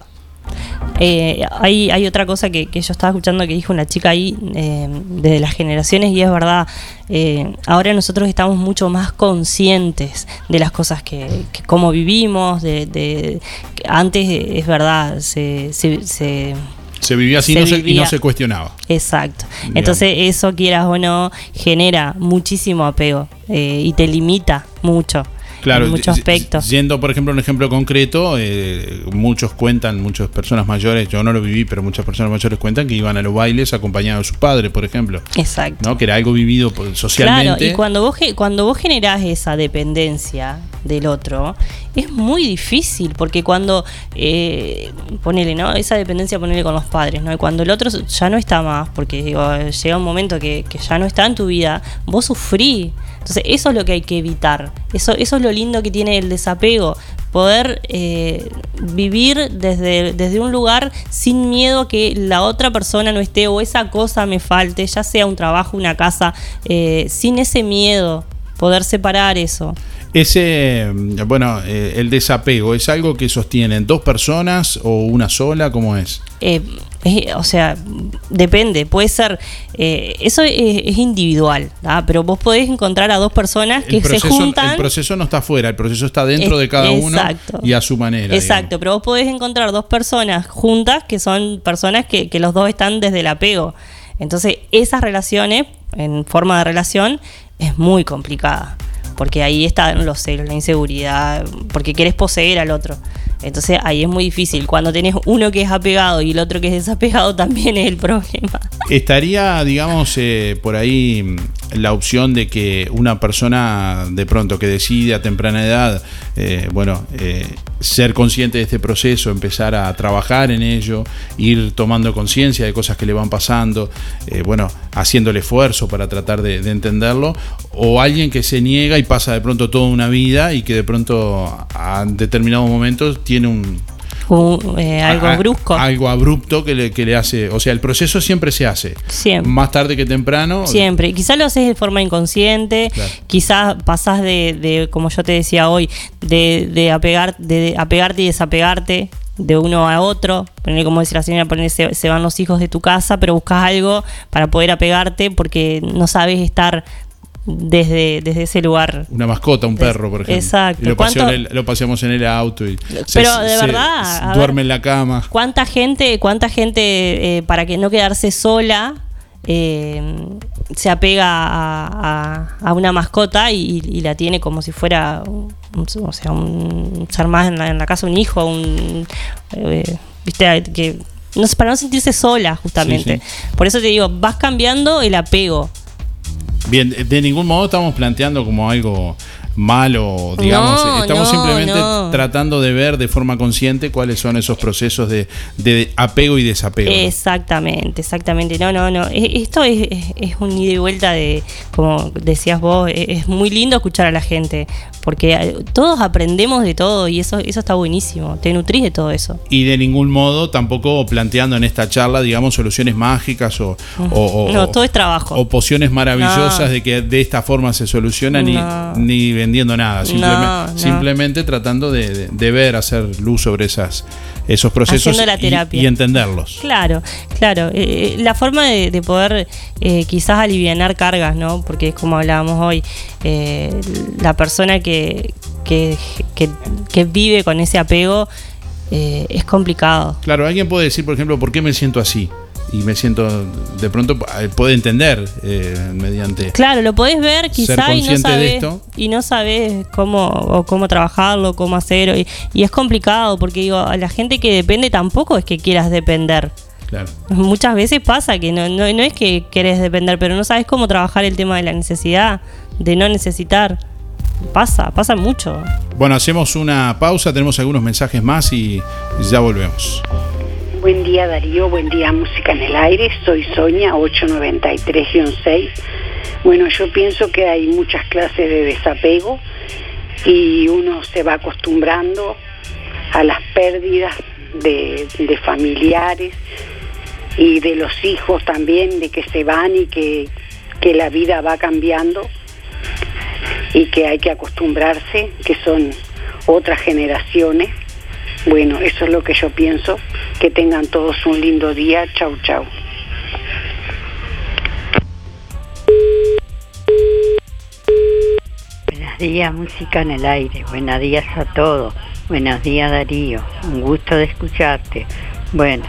Eh, hay, hay otra cosa que, que yo estaba escuchando que dijo una chica ahí eh, de las generaciones y es verdad, eh, ahora nosotros estamos mucho más conscientes de las cosas que, que cómo vivimos, de, de que antes es verdad, se... se, se Se vivía así se no vivía. Se, y no se cuestionaba. Exacto. Digamos. Entonces eso, quieras o no, genera muchísimo apego eh, y te limita mucho. Claro, en muchos aspectos. Yendo, por ejemplo, un ejemplo concreto, eh, muchos cuentan, muchas personas mayores, yo no lo viví, pero muchas personas mayores cuentan que iban a los bailes acompañados de sus padres, por ejemplo. Exacto. ¿No? Que era algo vivido socialmente. Claro, y cuando vos, cuando vos generás esa dependencia del otro, es muy difícil, porque cuando, eh, ponele, ¿no? Esa dependencia, ponele con los padres, ¿no? Y cuando el otro ya no está más, porque digo, llega un momento que, que ya no está en tu vida, vos sufrís. Entonces eso es lo que hay que evitar, eso, eso es lo lindo que tiene el desapego, poder eh, vivir desde, desde un lugar sin miedo que la otra persona no esté o esa cosa me falte, ya sea un trabajo, una casa, eh, sin ese miedo, poder separar eso. Ese, bueno, eh, el desapego, ¿es algo que sostienen dos personas o una sola? ¿Cómo es? Eh, eh, o sea, depende, puede ser, eh, eso es, es individual, ¿ah? Pero vos podés encontrar a dos personas que proceso, se juntan. El proceso no está afuera, el proceso está dentro es, de cada exacto, uno y a su manera. Exacto, digamos. Pero vos podés encontrar dos personas juntas que son personas que, que los dos están desde el apego. Entonces, esas relaciones, en forma de relación, es muy complicada. Porque ahí están los celos, la inseguridad, porque querés poseer al otro. Entonces ahí es muy difícil. Cuando tenés uno que es apegado y el otro que es desapegado también es el problema. Estaría, digamos, eh, por ahí la opción de que una persona de pronto que decide a temprana edad, eh, bueno, eh, ser consciente de este proceso, empezar a trabajar en ello, ir tomando conciencia de cosas que le van pasando, eh, bueno, haciendo el esfuerzo para tratar de, de entenderlo, o alguien que se niega y pasa de pronto toda una vida y que de pronto a determinados momentos tiene un, un eh, algo a, brusco, algo abrupto que le, que le hace, o sea, el proceso siempre se hace, siempre. Más tarde que temprano, siempre, quizás lo haces de forma inconsciente, claro. Quizás pasás de, de, como yo te decía hoy, de, de apegar, de apegarte y desapegarte. de uno a otro, ponerle, como decía la señora, ponerle, se, se van los hijos de tu casa, pero buscas algo para poder apegarte porque no sabes estar desde, desde ese lugar. Una mascota, un perro, por ejemplo. Exacto. Y lo, paseo en el, lo paseamos en el auto y se, pero de se, verdad, se duerme ver, en la cama. ¿Cuánta gente, cuánta gente eh, para que no quedarse sola eh, se apega a, a, a una mascota y, y la tiene como si fuera un, o sea, un ser más en la, en la casa, un hijo, un eh, viste que no, para no sentirse sola justamente. Sí, sí. Por eso te digo, vas cambiando el apego. Bien, de ningún modo estamos planteando como algo malo, digamos, no, estamos no, simplemente no. tratando de ver de forma consciente cuáles son esos procesos de, de apego y desapego. Exactamente, exactamente. No, no, no. Esto es, es, es un ida y vuelta de, como decías vos, es muy lindo escuchar a la gente, porque todos aprendemos de todo y eso, eso está buenísimo, te nutrís de todo eso. Y de ningún modo tampoco planteando en esta charla, digamos, soluciones mágicas o, o, o no, todo es trabajo. O pociones maravillosas no. de que de esta forma se soluciona no. ni, ni vendiendo nada, simplemente, no, no. simplemente tratando de, de, de ver, hacer luz sobre esas, esos procesos y, y entenderlos. Claro, claro. Eh, la forma de, de poder eh, quizás alivianar cargas, ¿no? Porque es como hablábamos hoy, eh, la persona que, que, que, que vive con ese apego eh, es complicado. Claro, alguien puede decir, por ejemplo, ¿por qué me siento así? Y me siento, de pronto puede entender eh, mediante. Claro, lo podés ver quizá y no sabés, y no sabés cómo, o cómo trabajarlo, cómo hacer. Y, y es complicado porque digo, a la gente que depende tampoco es que quieras depender. Claro. Muchas veces pasa que no, no, no es que querés depender, pero no sabés cómo trabajar el tema de la necesidad, de no necesitar. Pasa, pasa mucho. Bueno, hacemos una pausa, tenemos algunos mensajes más y ya volvemos. Buen día, Darío, buen día, Música en el Aire. Soy Sonia, ocho noventa y tres guion seis. Bueno, yo pienso que hay muchas clases de desapego y uno se va acostumbrando a las pérdidas de, de familiares y de los hijos también, de que se van y que, que la vida va cambiando y que hay que acostumbrarse, que son otras generaciones. Bueno, eso es lo que yo pienso. Que tengan todos un lindo día. Chau, chau. Buenos días, Música en el Aire. Buenos días a todos. Buenos días, Darío. Un gusto de escucharte. Bueno,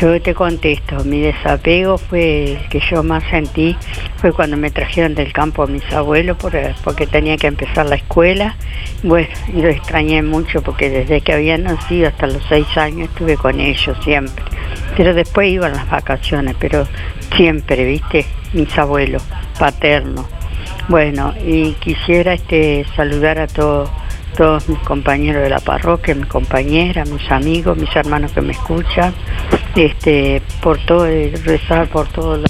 yo te contesto. Mi desapego fue el que yo más sentí. Fue cuando me trajeron del campo a mis abuelos porque tenía que empezar la escuela. Bueno, y lo extrañé mucho porque desde que había nacido hasta los seis años estuve con ellos siempre. Pero después iban las vacaciones, pero siempre, ¿viste? Mis abuelos paternos. Bueno, y quisiera este, saludar a todos. todos mis compañeros de la parroquia, mis compañeras, mis amigos, mis hermanos que me escuchan, este, por todo, rezar por todo. Lo...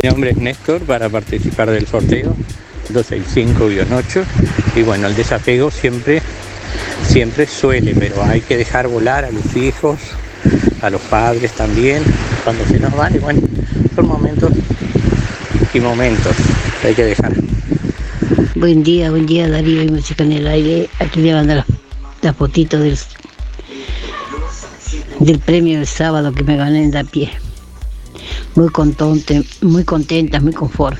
Mi nombre es Néstor, para participar del sorteo doscientos sesenta y cinco guion ocho, y bueno, el desapego siempre, siempre suele, pero hay que dejar volar a los hijos, a los padres también, cuando se nos van, y bueno, son momentos y momentos que hay que dejar. Buen día, buen día, Darío y Música en el Aire. Aquí le van a dar las fotitos del, del premio del sábado que me gané en Dapié. Muy contenta, muy contenta, muy conforme.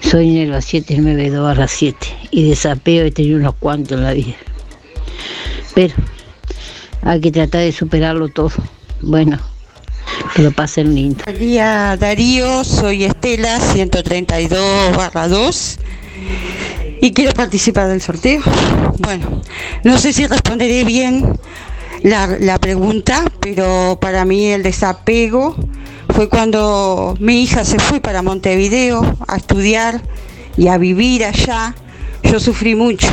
Soy Nerva siete nueve dos barra siete y desapego he tenido unos cuantos en la vida. Pero hay que tratar de superarlo todo. Bueno, que lo pasen lindo. Buen día, Darío. Soy Estela ciento treinta y dos barra dos. Y quiero participar del sorteo. Bueno, no sé si responderé bien la, la pregunta, pero para mí el desapego fue cuando mi hija se fue para Montevideo a estudiar y a vivir allá. Yo sufrí mucho,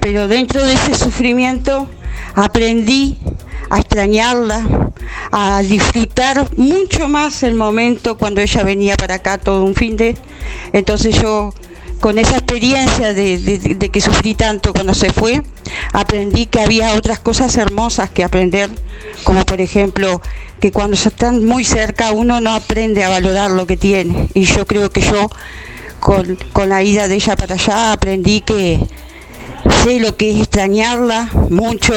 pero dentro de ese sufrimiento aprendí a extrañarla, a disfrutar mucho más el momento cuando ella venía para acá todo un fin de... Entonces yo... Con esa experiencia de, de, de que sufrí tanto cuando se fue, aprendí que había otras cosas hermosas que aprender, como por ejemplo, que cuando se están muy cerca uno no aprende a valorar lo que tiene. Y yo creo que yo, con, con la ida de ella para allá, aprendí que sé lo que es extrañarla mucho,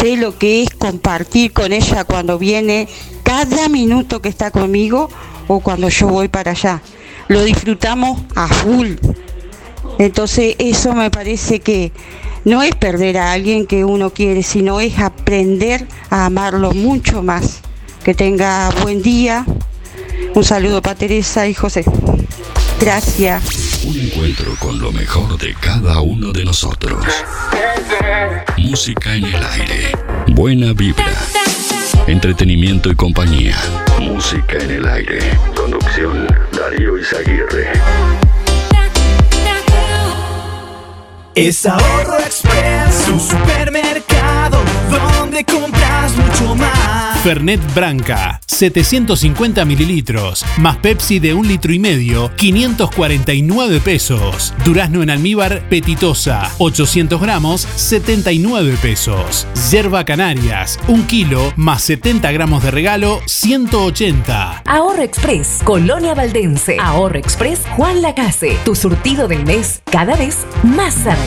sé lo que es compartir con ella cuando viene, cada minuto que está conmigo o cuando yo voy para allá. Lo disfrutamos a full. Entonces eso me parece que no es perder a alguien que uno quiere, sino es aprender a amarlo mucho más. Que tenga buen día. Un saludo para Teresa y José. Gracias. Un encuentro con lo mejor de cada uno de nosotros. Música en el aire. Buena vibra. Entretenimiento y compañía. Música en el aire. Conducción Darío Izaguirre. Es Ahorro Express, un supermercado donde compras mucho más. Fernet Branca, setecientos cincuenta mililitros, más Pepsi de un litro y medio, quinientos cuarenta y nueve pesos. Durazno en almíbar Petitosa, ochocientos gramos, setenta y nueve pesos. Yerba Canarias, un kilo, más setenta gramos de regalo, ciento ochenta. Ahorro Express, Colonia Valdense. Ahorro Express, Juan Lacase. Tu surtido del mes, cada vez más cerca.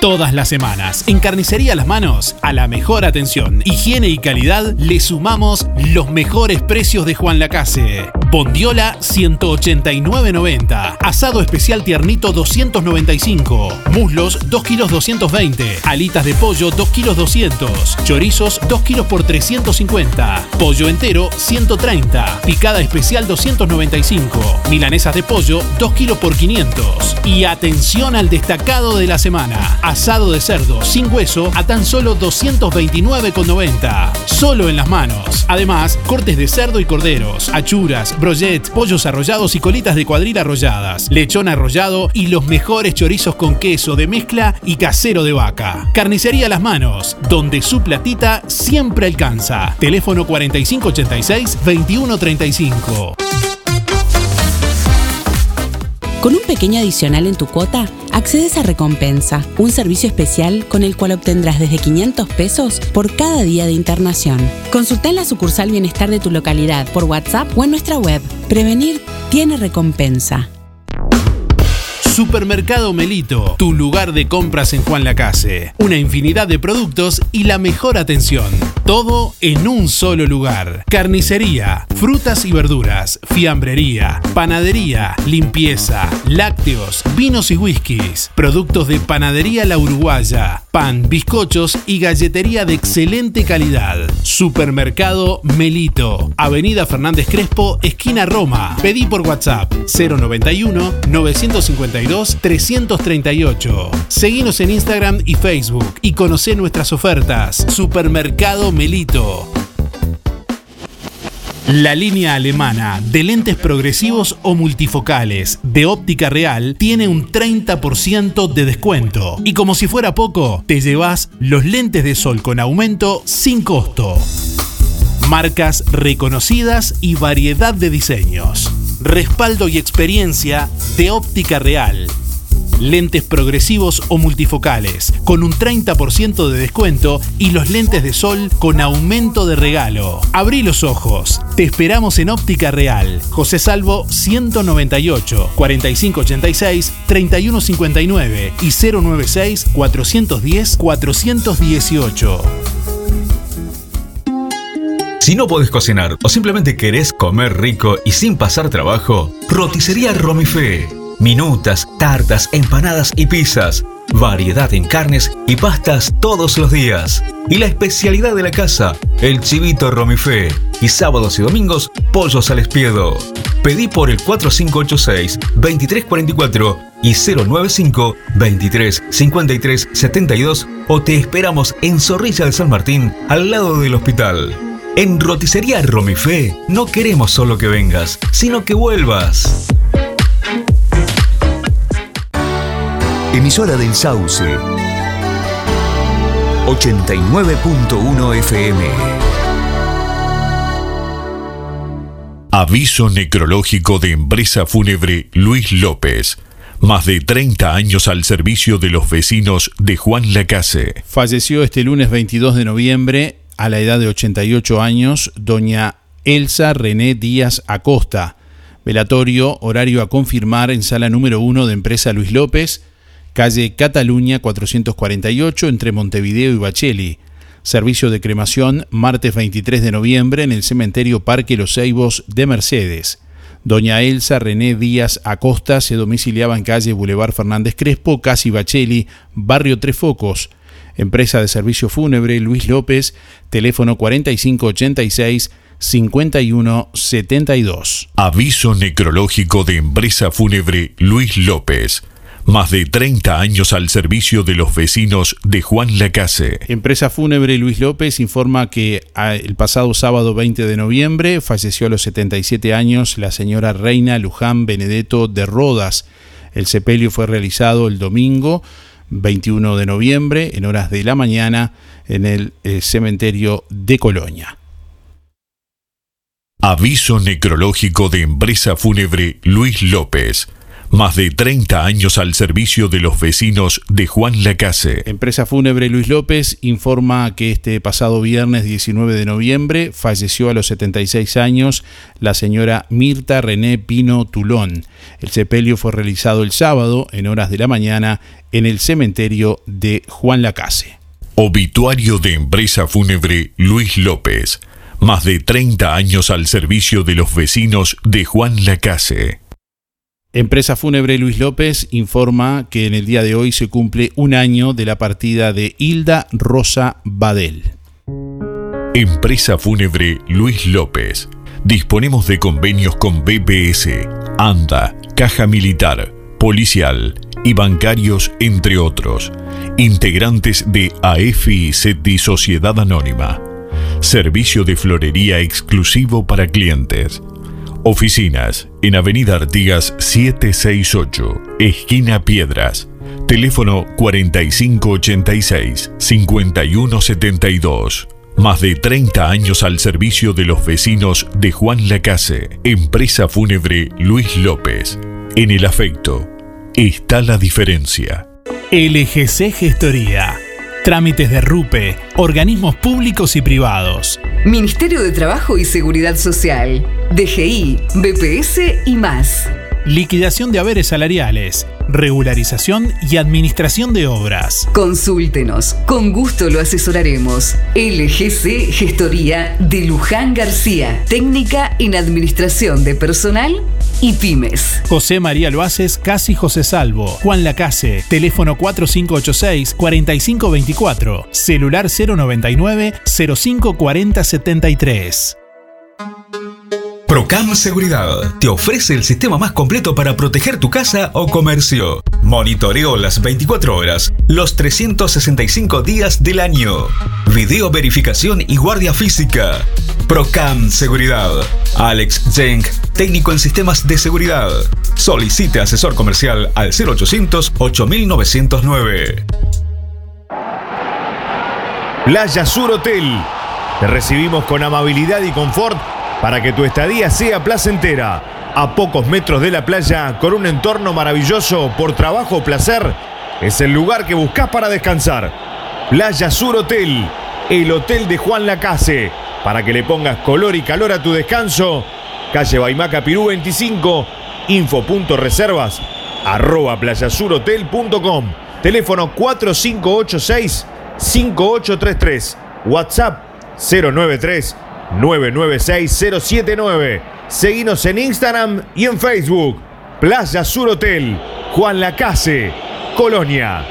Todas las semanas, en Carnicería Las Manos, a la mejor atención, higiene y calidad, le sumamos los mejores precios de Juan Lacase. Bondiola, ciento ochenta y nueve noventa. Asado especial tiernito, doscientos noventa y cinco. Muslos, dos kilos doscientos veinte. Alitas de pollo, dos kilos doscientos. Chorizos, dos kilos por trescientos cincuenta. Pollo entero, ciento treinta. Picada especial, doscientos noventa y cinco. Milanesas de pollo, dos kilos por quinientos. Y atención al destacado de la semana. Asado de cerdo sin hueso a tan solo doscientos veintinueve noventa. Solo en Las Manos. Además, cortes de cerdo y corderos, achuras, brochets, pollos arrollados y colitas de cuadril arrolladas, lechón arrollado y los mejores chorizos con queso de mezcla y casero de vaca. Carnicería Las Manos, donde su platita siempre alcanza. Teléfono cuatro cinco ocho seis, dos uno tres cinco. Con un pequeño adicional en tu cuota, accedes a Recompensa, un servicio especial con el cual obtendrás desde quinientos pesos por cada día de internación. Consulta en la sucursal Bienestar de tu localidad, por WhatsApp o en nuestra web. Prevenir tiene recompensa. Supermercado Melito, tu lugar de compras en Juan Lacase. Una infinidad de productos y la mejor atención. Todo en un solo lugar. Carnicería, frutas y verduras, fiambrería, panadería, limpieza, lácteos, vinos y whiskies. Productos de Panadería La Uruguaya, pan, bizcochos y galletería de excelente calidad. Supermercado Melito, Avenida Fernández Crespo, esquina Roma. Pedí por WhatsApp cero nueve uno, nueve cinco cinco, trescientos treinta y ocho. Seguinos en Instagram y Facebook y conocé nuestras ofertas. Supermercado Melito. La línea alemana de lentes progresivos o multifocales de Óptica Real tiene un treinta por ciento de descuento. Y como si fuera poco, te llevas los lentes de sol con aumento sin costo. Marcas reconocidas y variedad de diseños. Respaldo y experiencia de Óptica Real. Lentes progresivos o multifocales con un treinta por ciento de descuento y los lentes de sol con aumento de regalo. Abrí los ojos. Te esperamos en Óptica Real. José Salvo ciento noventa y ocho, cuarenta y cinco ochenta y seis, treinta y uno cincuenta y nueve y cero nueve seis, cuatro uno cero, cuatro uno ocho. Si no podés cocinar o simplemente querés comer rico y sin pasar trabajo, Rotisería Romifé. Minutas, tartas, empanadas y pizzas. Variedad en carnes y pastas todos los días. Y la especialidad de la casa, el chivito Romifé. Y sábados y domingos, pollos al espiedo. Pedí por el cuatro cinco ocho seis, dos tres cuatro cuatro y cero nueve cinco, veintitrés cincuenta y tres setenta y dos o te esperamos en Zorrilla de San Martín, al lado del hospital. En Rotisería Romifé no queremos solo que vengas, sino que vuelvas. Emisora del Sauce, ochenta y nueve punto uno F M. Aviso necrológico de Empresa Fúnebre Luis López. Más de treinta años al servicio de los vecinos de Juan Lacase. Falleció este lunes veintidós de noviembre, a la edad de ochenta y ocho años, doña Elsa René Díaz Acosta. Velatorio, horario a confirmar en sala número uno de Empresa Luis López. calle Cataluña cuatrocientos cuarenta y ocho entre Montevideo y Bacheli. Servicio de cremación martes veintitrés de noviembre en el cementerio Parque Los Ceibos de Mercedes. Doña Elsa René Díaz Acosta se domiciliaba en calle Boulevard Fernández Crespo, casi Bacheli, barrio Tres Focos. Empresa de Servicio Fúnebre Luis López, teléfono cuatro cinco ocho seis cinco uno siete dos. Aviso necrológico de Empresa Fúnebre Luis López. Más de treinta años al servicio de los vecinos de Juan Lacase. Empresa Fúnebre Luis López informa que el pasado sábado veinte de noviembre falleció a los setenta y siete años la señora Reina Luján Benedetto de Rodas. El sepelio fue realizado el domingo veintiuno de noviembre en horas de la mañana en el cementerio de Colonia. Aviso necrológico de Empresa Fúnebre Luis López. Más de treinta años al servicio de los vecinos de Juan Lacase. Empresa Fúnebre Luis López informa que este pasado viernes diecinueve de noviembre falleció a los setenta y seis años la señora Mirta René Pino Tulón. El sepelio fue realizado el sábado en horas de la mañana en el cementerio de Juan Lacase. Obituario de Empresa Fúnebre Luis López. Más de treinta años al servicio de los vecinos de Juan Lacase. Empresa Fúnebre Luis López informa que en el día de hoy se cumple un año de la partida de Hilda Rosa Badel. Empresa Fúnebre Luis López. Disponemos de convenios con B P S, ANDA, Caja Militar, Policial y bancarios, entre otros. Integrantes de A F y CETI Sociedad Anónima. Servicio de florería exclusivo para clientes. Oficinas en Avenida Artigas setecientos sesenta y ocho, esquina Piedras. Teléfono cuatro cinco ocho seis cinco uno siete dos. Más de treinta años al servicio de los vecinos de Juan Lacase. Empresa Fúnebre Luis López. En el afecto está la diferencia. L G C Gestoría. Trámites de RUPE, organismos públicos y privados. Ministerio de Trabajo y Seguridad Social, D G I, B P S y más. Liquidación de haberes salariales, regularización y administración de obras. Consúltenos, con gusto lo asesoraremos. L G C Gestoría de Luján García, técnica en administración de personal y pymes. José María Loaces, Casi José Salvo, Juan Lacase, teléfono cuatro cinco ocho seis cuatro cinco dos cuatro, celular cero nueve nueve cero cinco cuatro cero siete tres. ProCam Seguridad te ofrece el sistema más completo para proteger tu casa o comercio. Monitoreo las veinticuatro horas, los trescientos sesenta y cinco días del año. Video verificación y guardia física. ProCam Seguridad. Alex Jenk, técnico en sistemas de seguridad. Solicite asesor comercial al cero ochocientos ocho mil novecientos nueve. Playa Sur Hotel. Te recibimos con amabilidad y confort para que tu estadía sea placentera. A pocos metros de la playa, con un entorno maravilloso por trabajo o placer, es el lugar que buscas para descansar. Playa Sur Hotel, el hotel de Juan Lacase, para que le pongas color y calor a tu descanso. Calle Baimaca Pirú veinticinco, info.reservas, arroba playasurhotel punto com. Teléfono cuatro cinco ocho seis cinco ocho tres tres, WhatsApp cero nueve tres nueve nueve seis cero siete nueve. Seguinos en Instagram y en Facebook. Playa Sur Hotel, Juan Lacase, Colonia.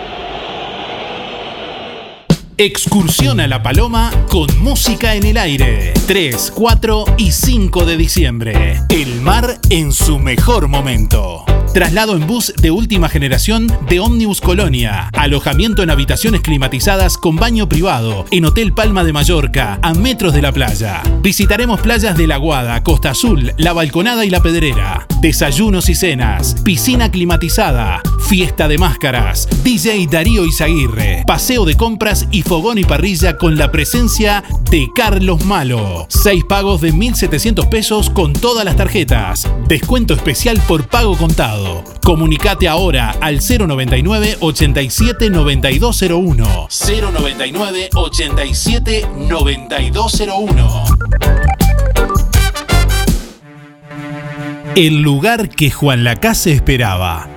Excursión a La Paloma con música en el aire. tres, cuatro y cinco de diciembre. El mar en su mejor momento. Traslado en bus de última generación de Ómnibus Colonia. Alojamiento en habitaciones climatizadas con baño privado en Hotel Palma de Mallorca, a metros de la playa. Visitaremos playas de La Aguada, Costa Azul, La Balconada y La Pedrera. Desayunos y cenas, piscina climatizada, fiesta de máscaras, D J Darío Izaguirre, paseo de compras y fogón y parrilla con la presencia de Carlos Malo. Seis pagos de mil setecientos pesos con todas las tarjetas. Descuento especial por pago contado. Comunicate ahora al cero nueve nueve ocho siete nueve dos cero uno. cero nueve nueve ocho siete nueve dos cero uno. El lugar que Juan Lacase esperaba.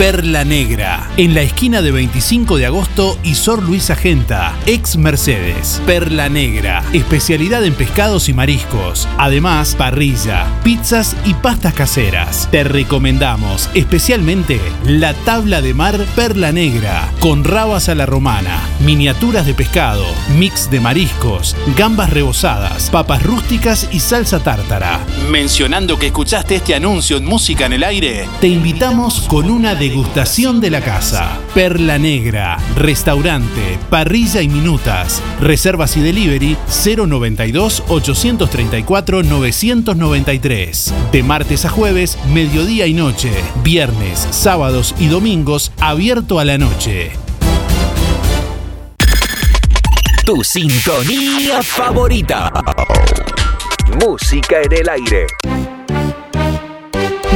Perla Negra, en la esquina de veinticinco de agosto y Sor Luis Agenta, ex Mercedes. Perla Negra, especialidad en pescados y mariscos. Además, parrilla, pizzas y pastas caseras. Te recomendamos especialmente la tabla de mar Perla Negra, con rabas a la romana, miniaturas de pescado, mix de mariscos, gambas rebozadas, papas rústicas y salsa tártara. Mencionando que escuchaste este anuncio en Música en el Aire, te invitamos con una degustación de la casa. Perla Negra, restaurante, parrilla y minutas. Reservas y delivery cero noventa y dos, ochocientos treinta y cuatro, novecientos noventa y tres. De martes a jueves, mediodía y noche. Viernes, sábados y domingos, abierto a la noche. Tu sintonía favorita. Música en el Aire.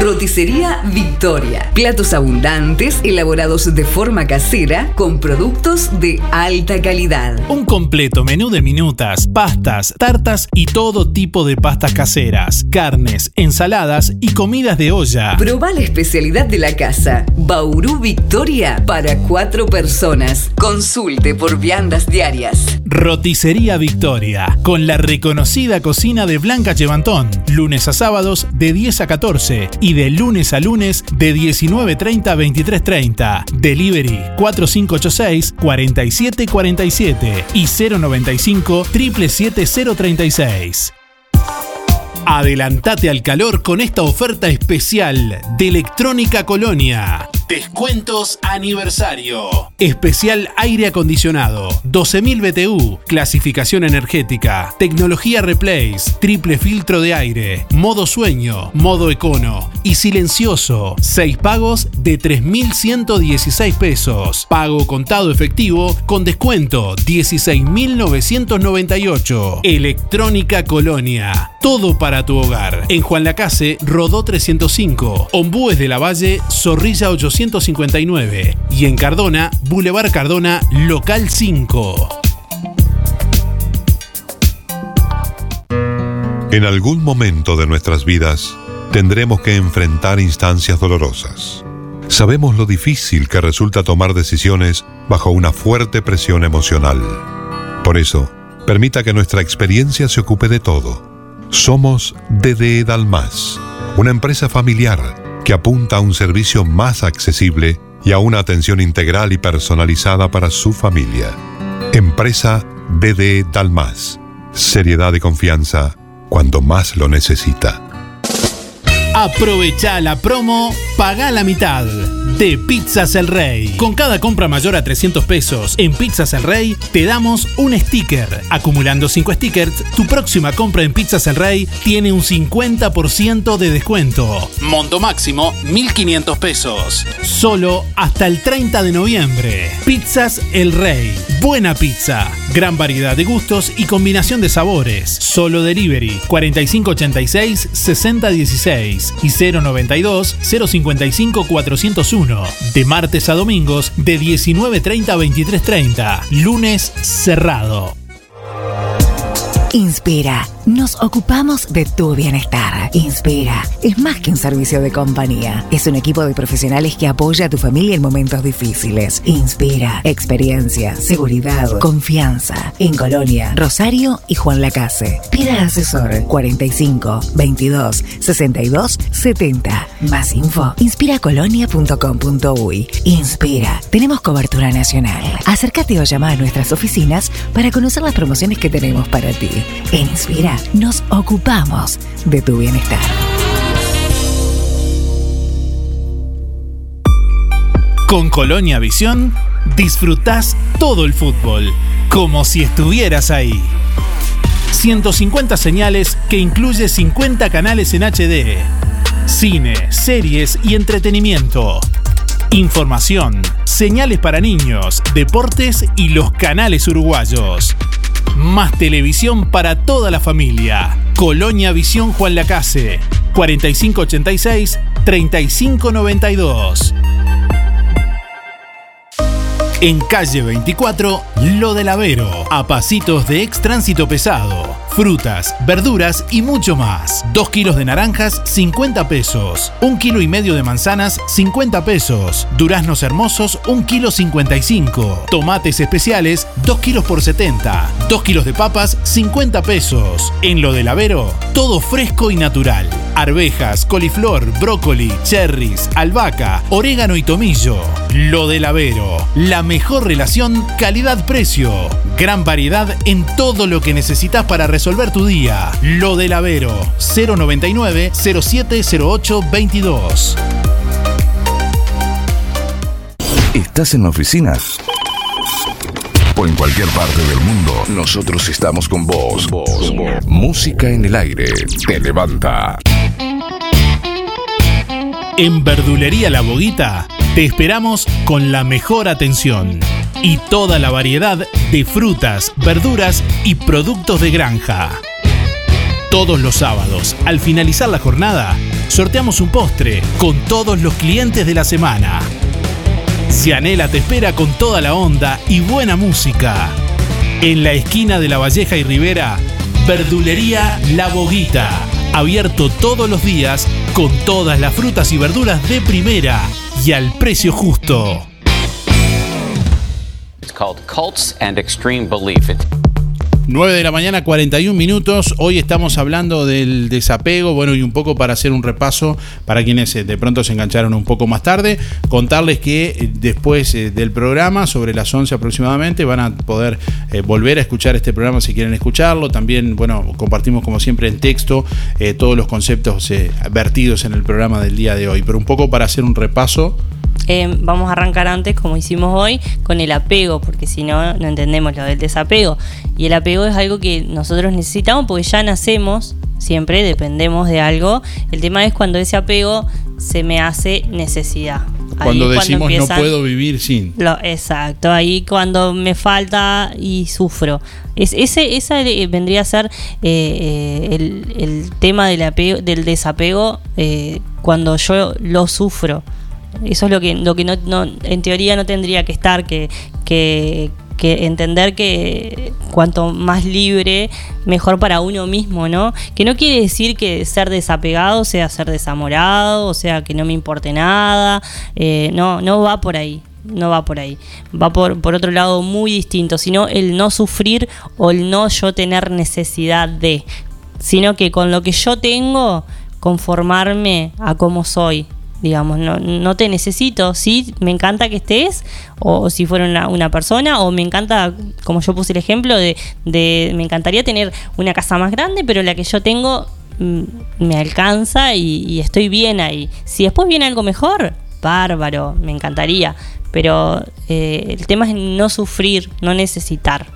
Rotisería Victoria. Platos abundantes, elaborados de forma casera, con productos de alta calidad. Un completo menú de minutas, pastas, tartas y todo tipo de pastas caseras, carnes, ensaladas y comidas de olla. Probá la especialidad de la casa, Bauru Victoria, para cuatro personas. Consulte por viandas diarias. Rotisería Victoria, con la reconocida cocina de Blanca Chevantón. Lunes a sábados de diez a catorce y de lunes a lunes de diecinueve treinta a veintitrés treinta. Delivery cuatro cinco ocho seis, cuatro siete cuatro siete y cero noventa y cinco, siete siete siete cero tres seis. Adelantate al calor con esta oferta especial de Electrónica Colonia. Descuentos aniversario. Especial aire acondicionado, doce mil B T U, clasificación energética, tecnología replace, triple filtro de aire, modo sueño, modo econo y silencioso. seis pagos de tres mil ciento dieciséis pesos. Pago contado efectivo con descuento dieciséis mil novecientos noventa y ocho. Electrónica Colonia. Todo para tu hogar. En Juan Lacase, Rodó trescientos cinco. Ombúes de la Valle, Zorrilla ochocientos. ciento cincuenta y nueve y en Cardona, Boulevard Cardona, local cinco. En algún momento de nuestras vidas tendremos que enfrentar instancias dolorosas. Sabemos lo difícil que resulta tomar decisiones bajo una fuerte presión emocional. Por eso, permita que nuestra experiencia se ocupe de todo. Somos D D E Dalmas, una empresa familiar que apunta a un servicio más accesible y a una atención integral y personalizada para su familia. Empresa D D E Dalmas. Seriedad y confianza cuando más lo necesita. Aprovecha la promo Pagá la mitad de Pizzas El Rey. Con cada compra mayor a trescientos pesos en Pizzas El Rey, te damos un sticker. Acumulando cinco stickers, tu próxima compra en Pizzas El Rey tiene un cincuenta por ciento de descuento. Monto máximo, mil quinientos pesos. Solo hasta el treinta de noviembre. Pizzas El Rey. Buena pizza. Gran variedad de gustos y combinación de sabores. Solo delivery cuatro cinco ocho seis, seis cero uno seis y cero noventa y dos, cero cincuenta y cinco, cuatrocientos uno. De martes a domingos de diecinueve treinta a veintitrés treinta. Lunes cerrado. Inspira. Nos ocupamos de tu bienestar. Inspira es más que un servicio de compañía. Es un equipo de profesionales que apoya a tu familia en momentos difíciles. Inspira experiencia, seguridad, confianza. En Colonia, Rosario y Juan Lacase. Pida asesor cuarenta y cinco, veintidós, sesenta y dos, setenta. Más info inspiracolonia punto com punto uy. Inspira. Tenemos cobertura nacional. Acércate o llama a nuestras oficinas para conocer las promociones que tenemos para ti. En Inspira, nos ocupamos de tu bienestar. Con Colonia Visión, disfrutás todo el fútbol, como si estuvieras ahí. ciento cincuenta señales que incluye cincuenta canales en H D. Cine, series y entretenimiento. Información, señales para niños, deportes y los canales uruguayos. Más televisión para toda la familia. Colonia Visión Juan Lacase, cuatro cinco ocho seis, tres cinco nueve dos. En calle veinticuatro, Lo del Avero, a pasitos de ex tránsito pesado. frutas, verduras y mucho más. dos kilos de naranjas, cincuenta pesos. un kilo y medio de manzanas, cincuenta pesos. Duraznos hermosos, un kilo cincuenta y cinco. Tomates especiales, dos kilos por setenta. dos kilos de papas, cincuenta pesos. En Lo del Avero, todo fresco y natural. Arvejas, coliflor, brócoli, cherries, albahaca, orégano y tomillo. Lo del Avero, la mejor relación calidad-precio. Gran variedad en todo lo que necesitas para resolver tu día. Lo del Avero, cero noventa y nueve, cero siete cero ocho veintidós. ¿Estás en la oficina? O en cualquier parte del mundo, nosotros estamos con vos. Vos, vos. Música en el aire te levanta. En Verdulería La Boguita te esperamos con la mejor atención y toda la variedad de frutas, verduras y productos de granja. Todos los sábados, al finalizar la jornada, sorteamos un postre con todos los clientes de la semana. Cianela te espera con toda la onda y buena música. En la esquina de La Valleja y Rivera, Verdulería La Boguita. Abierto todos los días con todas las frutas y verduras de primera y al precio justo. It's called Cults and Extreme Belief. It- nueve de la mañana, cuarenta y un minutos. Hoy estamos hablando del desapego. Bueno, y un poco para hacer un repaso para quienes de pronto se engancharon un poco más tarde, contarles que después del programa, sobre las once aproximadamente, van a poder eh, volver a escuchar este programa si quieren escucharlo. También, bueno, compartimos como siempre en texto eh, todos los conceptos eh, vertidos en el programa del día de hoy. Pero un poco para hacer un repaso. Eh, vamos a arrancar antes, como hicimos hoy, con el apego, porque si no, no entendemos lo del desapego. Y el apego es algo que nosotros necesitamos porque ya nacemos, siempre dependemos de algo. El tema es cuando ese apego se me hace necesidad. Ahí cuando decimos cuando empiezan, no puedo vivir sin. Lo, exacto, ahí cuando me falta y sufro. Es, ese esa vendría a ser eh, eh, el, el tema del, apego, del desapego eh, cuando yo lo sufro. Eso es lo que, lo que no, no, en teoría no tendría que estar, que, que, que entender que cuanto más libre, mejor para uno mismo, ¿no? Que no quiere decir que ser desapegado sea ser desamorado, o sea, que no me importe nada, eh, no, no va por ahí. No va por ahí, va por, por otro lado muy distinto, sino el no sufrir o el no yo tener necesidad de, sino que con lo que yo tengo, conformarme a cómo soy. Digamos, no, no te necesito, sí, me encanta que estés, o, o si fuera una, una persona, o me encanta, como yo puse el ejemplo, de, de me encantaría tener una casa más grande, pero la que yo tengo m- me alcanza y, y estoy bien ahí. Si después viene algo mejor, bárbaro, me encantaría, pero eh, el tema es no sufrir, no necesitar.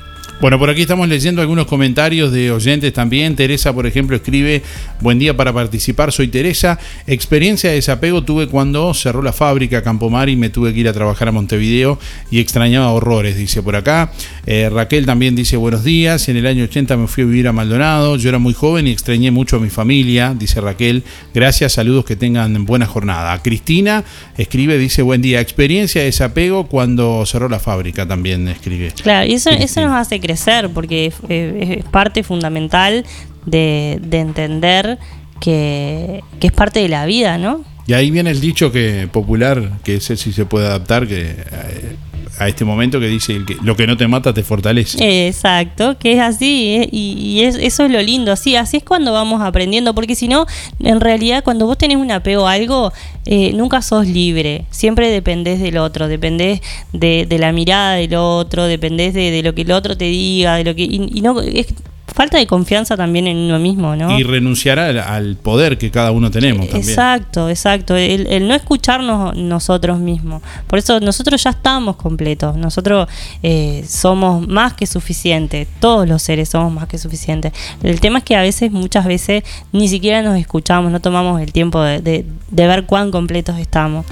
Bueno, por aquí estamos leyendo algunos comentarios de oyentes también. Teresa, por ejemplo, escribe: buen día para participar, soy Teresa. Experiencia de desapego tuve cuando cerró la fábrica Campomar y me tuve que ir a trabajar a Montevideo y extrañaba horrores, dice por acá. Eh, Raquel también dice: buenos días, en el año ochenta me fui a vivir a Maldonado, yo era muy joven y extrañé mucho a mi familia, dice Raquel. Gracias, saludos, que tengan buena jornada. Cristina escribe, dice: buen día, experiencia de desapego cuando cerró la fábrica también, escribe. Claro, y eso, eso nos hace que crecer, porque es parte fundamental de, de entender que, que es parte de la vida, ¿no? Y ahí viene el dicho que popular, que ese sí se puede adaptar, que a, a este momento, que dice que lo que no te mata te fortalece. Exacto, que es así, ¿eh? y, y es, eso es lo lindo, así, así es cuando vamos aprendiendo, porque si no, en realidad, cuando vos tenés un apego a algo, eh, nunca sos libre, siempre dependés del otro, dependés de, de la mirada del otro, dependés de, de lo que el otro te diga, de lo que y, y no es falta de confianza también en uno mismo, ¿no? Y renunciar al, al poder que cada uno tenemos también. Exacto, exacto. El, el no escucharnos nosotros mismos. Por eso nosotros ya estamos completos. Nosotros eh, somos más que suficientes. Todos los seres somos más que suficientes. El tema es que a veces, muchas veces, ni siquiera nos escuchamos, no tomamos el tiempo de, de, de ver cuán completos estamos.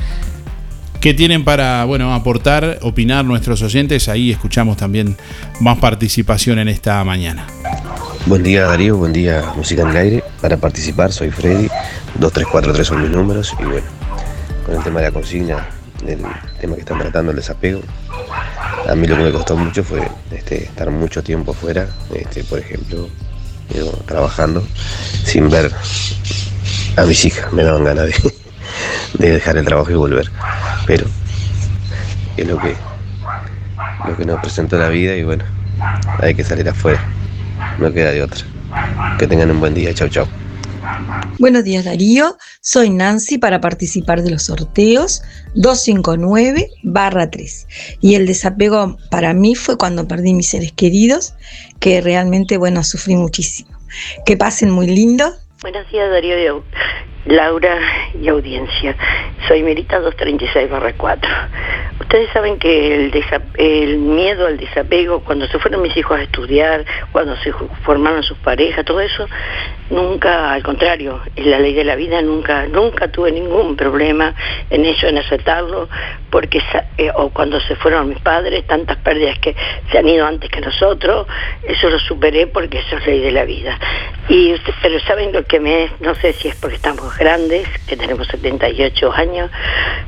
¿Qué tienen para, bueno, aportar, opinar nuestros oyentes? Ahí escuchamos también más participación en esta mañana. Buen día, Darío, buen día, Música en el Aire. Para participar soy Freddy, dos tres cuatro tres son mis números. Y bueno, con el tema de la consigna, el tema que están tratando, el desapego, a mí lo que me costó mucho fue este, estar mucho tiempo afuera, este, por ejemplo, digo, trabajando, sin ver a mis hijas. Me daban ganas de, de dejar el trabajo y volver. Pero es lo que, lo que nos presentó la vida y bueno, hay que salir afuera. No queda de otra. Que tengan un buen día. Chau, chau. Buenos días, Darío, soy Nancy para participar de los sorteos doscientos cincuenta y nueve barra tres y el desapego para mí fue cuando perdí mis seres queridos, que realmente, bueno, sufrí muchísimo. Que pasen muy lindo. Buenos días, Darío, Laura y audiencia, soy Mirita doscientos treinta y seis barra cuatro. Ustedes saben que el, desa- el miedo al desapego, cuando se fueron mis hijos a estudiar, cuando se formaron sus parejas, todo eso, nunca, al contrario, es la ley de la vida, nunca nunca tuve ningún problema en eso, en aceptarlo, porque eh, o cuando se fueron mis padres, tantas pérdidas que se han ido antes que nosotros, eso lo superé porque eso es ley de la vida. Y pero saben lo que me es, no sé si es porque estamos grandes, que tenemos setenta y ocho años,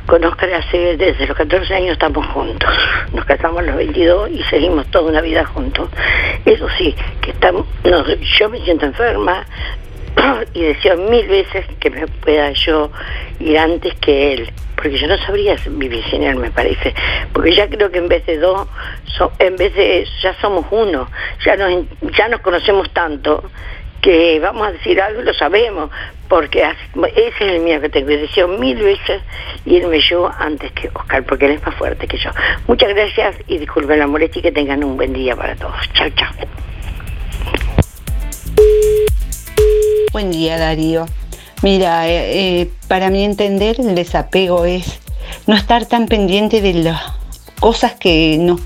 con Oscar hace, desde los catorce años estamos juntos, nos casamos a los veintidós y seguimos toda una vida juntos. Eso sí, que estamos, no, yo me siento enferma y deseo mil veces que me pueda yo ir antes que él, porque yo no sabría vivir sin él, me parece, porque ya creo que en vez de dos, so, en vez de ya somos uno, ya nos, ya nos conocemos tanto, que vamos a decir algo y lo sabemos, porque ese es el miedo que tengo. Yo deseo mil veces irme yo antes que Oscar, porque él es más fuerte que yo. Muchas gracias y disculpen la molestia y que tengan un buen día para todos. Chao, chao. Buen día, Darío. Mira, eh, eh, para mi entender, el desapego es no estar tan pendiente de las cosas que nos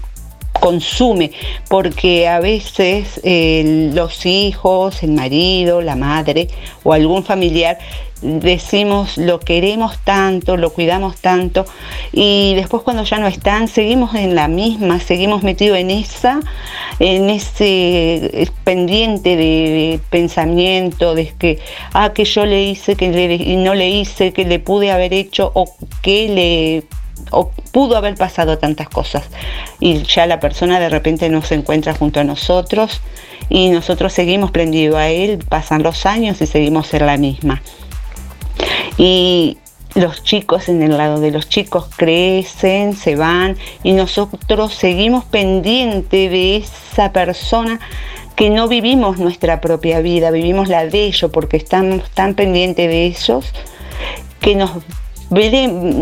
consume, porque a veces eh, los hijos, el marido, la madre o algún familiar decimos lo queremos tanto, lo cuidamos tanto y después cuando ya no están seguimos en la misma, seguimos metidos en esa, en ese pendiente de, de pensamiento de que ah que yo le hice, que le, no le hice, que le pude haber hecho o que le o pudo haber pasado tantas cosas y ya la persona de repente no se encuentra junto a nosotros y nosotros seguimos prendidos a él, pasan los años y seguimos en la misma. Y los chicos, en el lado de los chicos, crecen, se van y nosotros seguimos pendientes de esa persona que no vivimos nuestra propia vida, vivimos la de ellos porque estamos tan pendientes de ellos que nos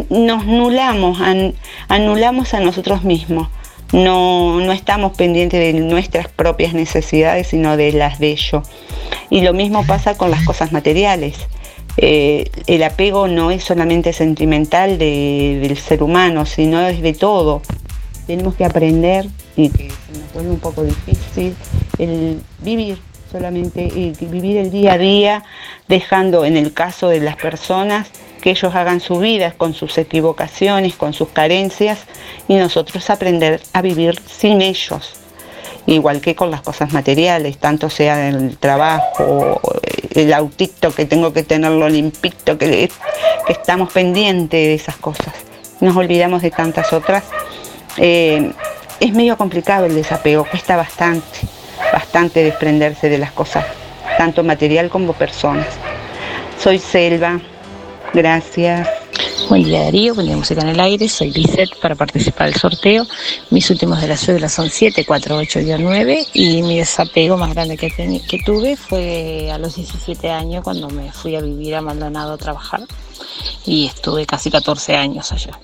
nos anulamos, an, anulamos a nosotros mismos, no, no estamos pendientes de nuestras propias necesidades sino de las de ellos y lo mismo pasa con las cosas materiales. Eh, el apego no es solamente sentimental de, del ser humano, sino es de todo. Tenemos que aprender y que se nos vuelve un poco difícil el vivir solamente, el vivir el día a día, dejando en el caso de las personas que ellos hagan su vida con sus equivocaciones, con sus carencias y nosotros aprender a vivir sin ellos, igual que con las cosas materiales, tanto sea el trabajo, el autito que tengo que tenerlo limpito, que, que estamos pendientes de esas cosas, nos olvidamos de tantas otras. Eh, es medio complicado el desapego, cuesta bastante, bastante desprenderse de las cosas, tanto material como personas. Soy Selva. Gracias. Buen día, Darío. Buen día, Música en el Aire. Soy Lizette para participar del sorteo. Mis últimos de la cédula son siete, cuatro, ocho y nueve. Y mi desapego más grande que, ten- que tuve fue a los diecisiete años cuando me fui a vivir a Maldonado a trabajar. Y estuve casi catorce años allá.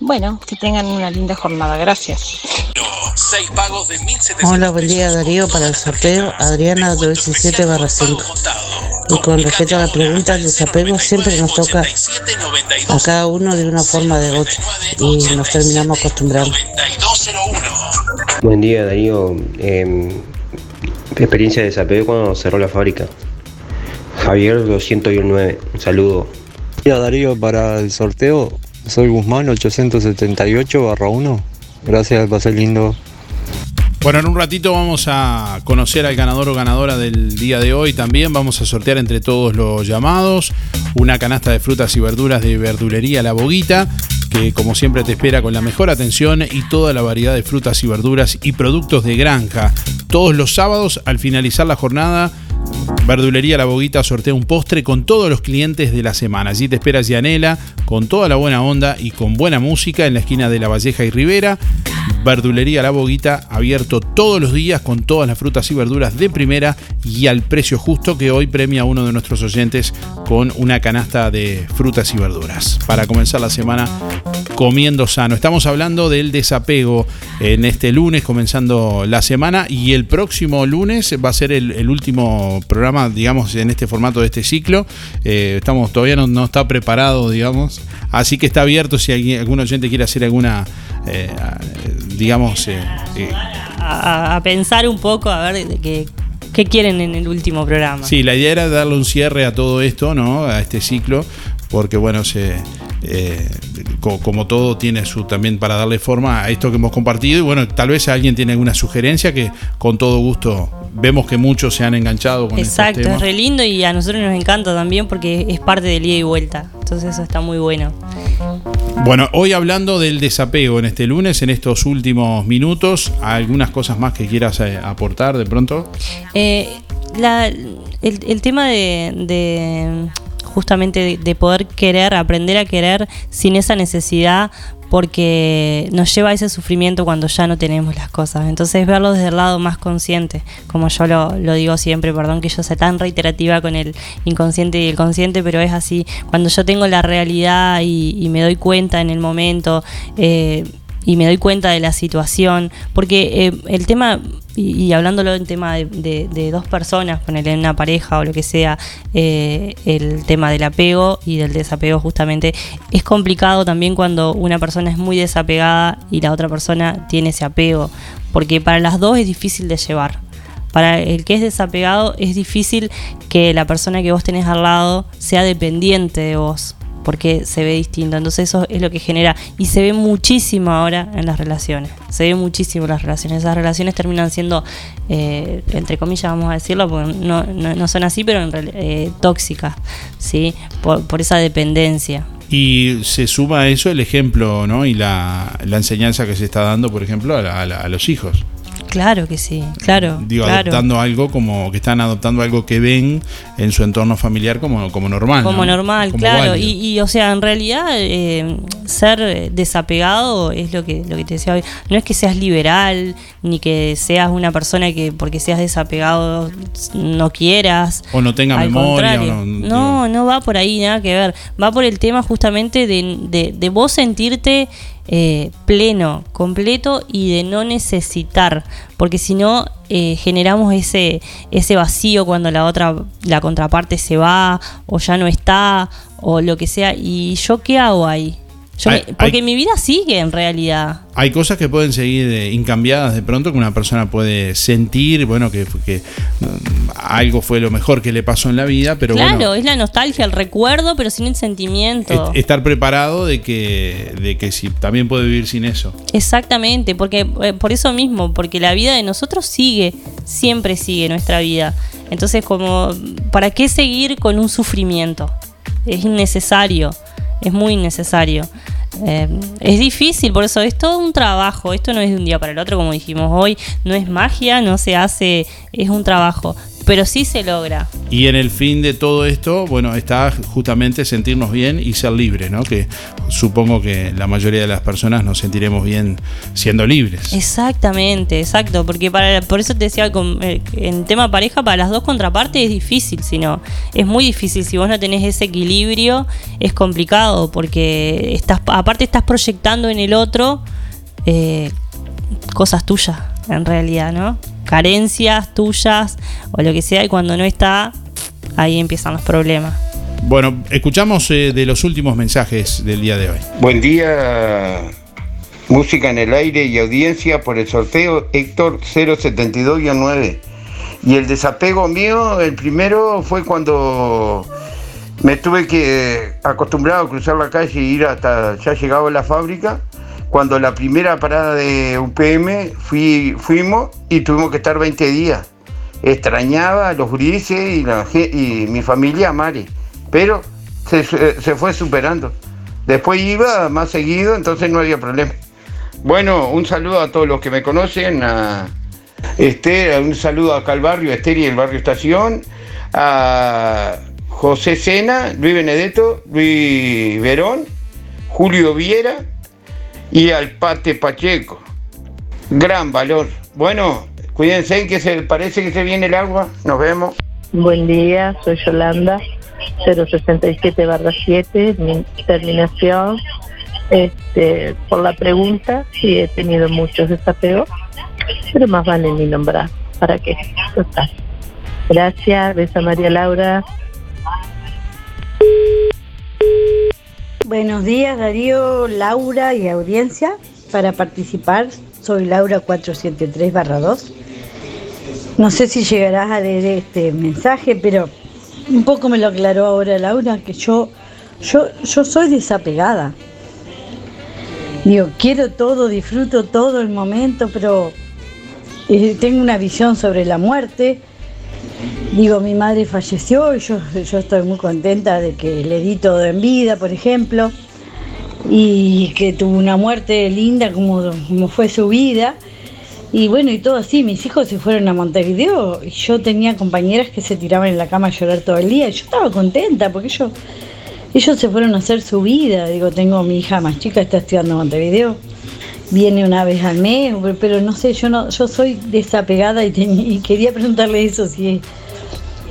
Bueno, que tengan una linda jornada. Gracias. Hola, buen día, Darío. Para el sorteo, Adriana diecisiete barra cinco. Y con respecto a la pregunta, el desapego siempre nos toca a cada uno de una forma de otra y nos terminamos acostumbrando. Buen día, Darío. Eh, experiencia de desapego cuando cerró la fábrica. Javier doscientos diecinueve, un saludo. Hola, Darío. Para el sorteo, soy Guzmán ochocientos setenta y ocho barra uno. Gracias, pasé lindo. Bueno, en un ratito vamos a conocer al ganador o ganadora del día de hoy también. Vamos a sortear entre todos los llamados una canasta de frutas y verduras de Verdulería La Boguita, que como siempre te espera con la mejor atención y toda la variedad de frutas y verduras y productos de granja. Todos los sábados, al finalizar la jornada, Verdulería La Boguita sortea un postre con todos los clientes de la semana. Allí te espera Gianela, con toda la buena onda y con buena música, en la esquina de La Valleja y Rivera. Verdulería La Boguita, abierto todos los días, con todas las frutas y verduras de primera y al precio justo, que hoy premia a uno de nuestros oyentes con una canasta de frutas y verduras para comenzar la semana comiendo sano. Estamos hablando del desapego en este lunes, comenzando la semana, y el próximo lunes va a ser el, el último programa, digamos, en este formato de este ciclo. Eh, estamos todavía no, no está preparado, digamos, así que está abierto si alguien, algún oyente quiere hacer alguna, eh, digamos, eh, eh. A, a pensar un poco, a ver qué qué quieren en el último programa. Sí, la idea era darle un cierre a todo esto, ¿no? A este ciclo, porque bueno, se... Eh, co- como todo tiene su también para darle forma a esto que hemos compartido, y bueno, tal vez alguien tiene alguna sugerencia, que con todo gusto vemos que muchos se han enganchado con estos temas. Exacto, es re lindo, y a nosotros nos encanta también porque es parte del ida y vuelta, entonces eso está muy bueno. Bueno, hoy hablando del desapego en este lunes, en estos últimos minutos, algunas cosas más que quieras eh, aportar de pronto. Eh, la, el, el tema de... de... justamente de poder querer, aprender a querer sin esa necesidad, porque nos lleva a ese sufrimiento cuando ya no tenemos las cosas. Entonces verlo desde el lado más consciente, como yo lo, lo digo siempre, perdón que yo sea tan reiterativa con el inconsciente y el consciente, pero es así. Cuando yo tengo la realidad y, y me doy cuenta en el momento, eh, y me doy cuenta de la situación, porque eh, el tema... Y, y hablándolo en tema de, de, de dos personas, ponerle una pareja o lo que sea, eh, el tema del apego y del desapego, justamente es complicado también cuando una persona es muy desapegada y la otra persona tiene ese apego, porque para las dos es difícil de llevar. Para el que es desapegado es difícil que la persona que vos tenés al lado sea dependiente de vos, porque se ve distinto. Entonces eso es lo que genera, y se ve muchísimo ahora en las relaciones, se ve muchísimo las relaciones, esas relaciones terminan siendo, eh, entre comillas vamos a decirlo, porque no, no, no son así, pero en eh, tóxicas, ¿sí? por, por esa dependencia. Y se suma a eso el ejemplo, ¿no? Y la, la enseñanza que se está dando, por ejemplo, a, la, a, la, a los hijos. Claro que sí, claro. Digo, claro. Adoptando algo como, que están adoptando algo que ven en su entorno familiar como, como normal. Como ¿no? normal, como claro. Y, y, o sea, en realidad, eh, ser desapegado es lo que, lo que te decía hoy. No es que seas liberal, ni que seas una persona que porque seas desapegado no quieras. O no tenga memoria. O no, no, no va por ahí, nada que ver. Va por el tema justamente de, de, de vos sentirte... Eh, pleno, completo, y de no necesitar, porque si no eh, generamos ese ese vacío cuando la otra, la contraparte se va o ya no está o lo que sea, y yo qué hago ahí. Yo hay, me, porque hay, mi vida sigue en realidad. Hay cosas que pueden seguir eh, incambiadas de pronto, que una persona puede sentir, bueno, que, que um, algo fue lo mejor que le pasó en la vida, pero claro, bueno, es la nostalgia, el recuerdo, pero sin el sentimiento. Es, estar preparado de que, de que sí, también puede vivir sin eso. Exactamente, porque eh, por eso mismo, porque la vida de nosotros sigue, siempre sigue nuestra vida. Entonces, como, ¿para qué seguir con un sufrimiento? Es innecesario. Es muy necesario. Eh, es difícil, por eso es todo un trabajo. Esto no es de un día para el otro, como dijimos hoy. No es magia, no se hace, es un trabajo. Pero sí se logra. Y en el fin de todo esto, bueno, está justamente sentirnos bien y ser libres, ¿no? Que supongo que la mayoría de las personas nos sentiremos bien siendo libres. Exactamente, exacto. Porque para, por eso te decía, en tema pareja, para las dos contrapartes es difícil, si no, es muy difícil. Si vos no tenés ese equilibrio, es complicado, porque estás, aparte estás proyectando en el otro eh, cosas tuyas, en realidad, ¿no? Carencias tuyas o lo que sea, y cuando no está, ahí empiezan los problemas. Bueno, escuchamos eh, de los últimos mensajes del día de hoy. Buen día, Música en el Aire y audiencia, por el sorteo Héctor cero setenta y dos nueve. Y el desapego mío, el primero fue cuando me tuve que acostumbrado a cruzar la calle e ir hasta ya llegado a la fábrica. Cuando la primera parada de U P M fui, fuimos y tuvimos que estar veinte días. Extrañaba a los grises y, la, y mi familia, Mari, pero se, se fue superando. Después iba más seguido, entonces no había problema. Bueno, un saludo a todos los que me conocen, a, Esther, un saludo acá al barrio, a Esther y el barrio Estación, a José Sena, Luis Benedetto, Luis Verón, Julio Viera y al Pate Pacheco. Gran valor. Bueno, cuídense que se parece que se viene el agua. Nos vemos. Buen día, soy Yolanda, cero sesenta y siete barra siete, mi terminación. Este, por la pregunta, sí he tenido muchos desapeos, pero más vale ni nombrar. ¿Para qué? Total. Gracias, beso a María Laura. Buenos días, Darío, Laura y audiencia. Para participar, soy Laura cuatrocientos setenta y tres barra dos. No sé si llegarás a leer este mensaje, pero un poco me lo aclaró ahora Laura, que yo, yo, yo soy desapegada. Digo, quiero todo, disfruto todo el momento, pero eh, tengo una visión sobre la muerte. Digo, mi madre falleció y yo, yo estoy muy contenta de que le di todo en vida, por ejemplo, y que tuvo una muerte linda como, como fue su vida. Y bueno, y todo así, mis hijos se fueron a Montevideo y yo tenía compañeras que se tiraban en la cama a llorar todo el día y yo estaba contenta porque ellos, ellos se fueron a hacer su vida. Digo, tengo a mi hija más chica, está estudiando en Montevideo, viene una vez al mes, pero no sé, yo no, yo soy desapegada y, ten, y quería preguntarle eso, si es,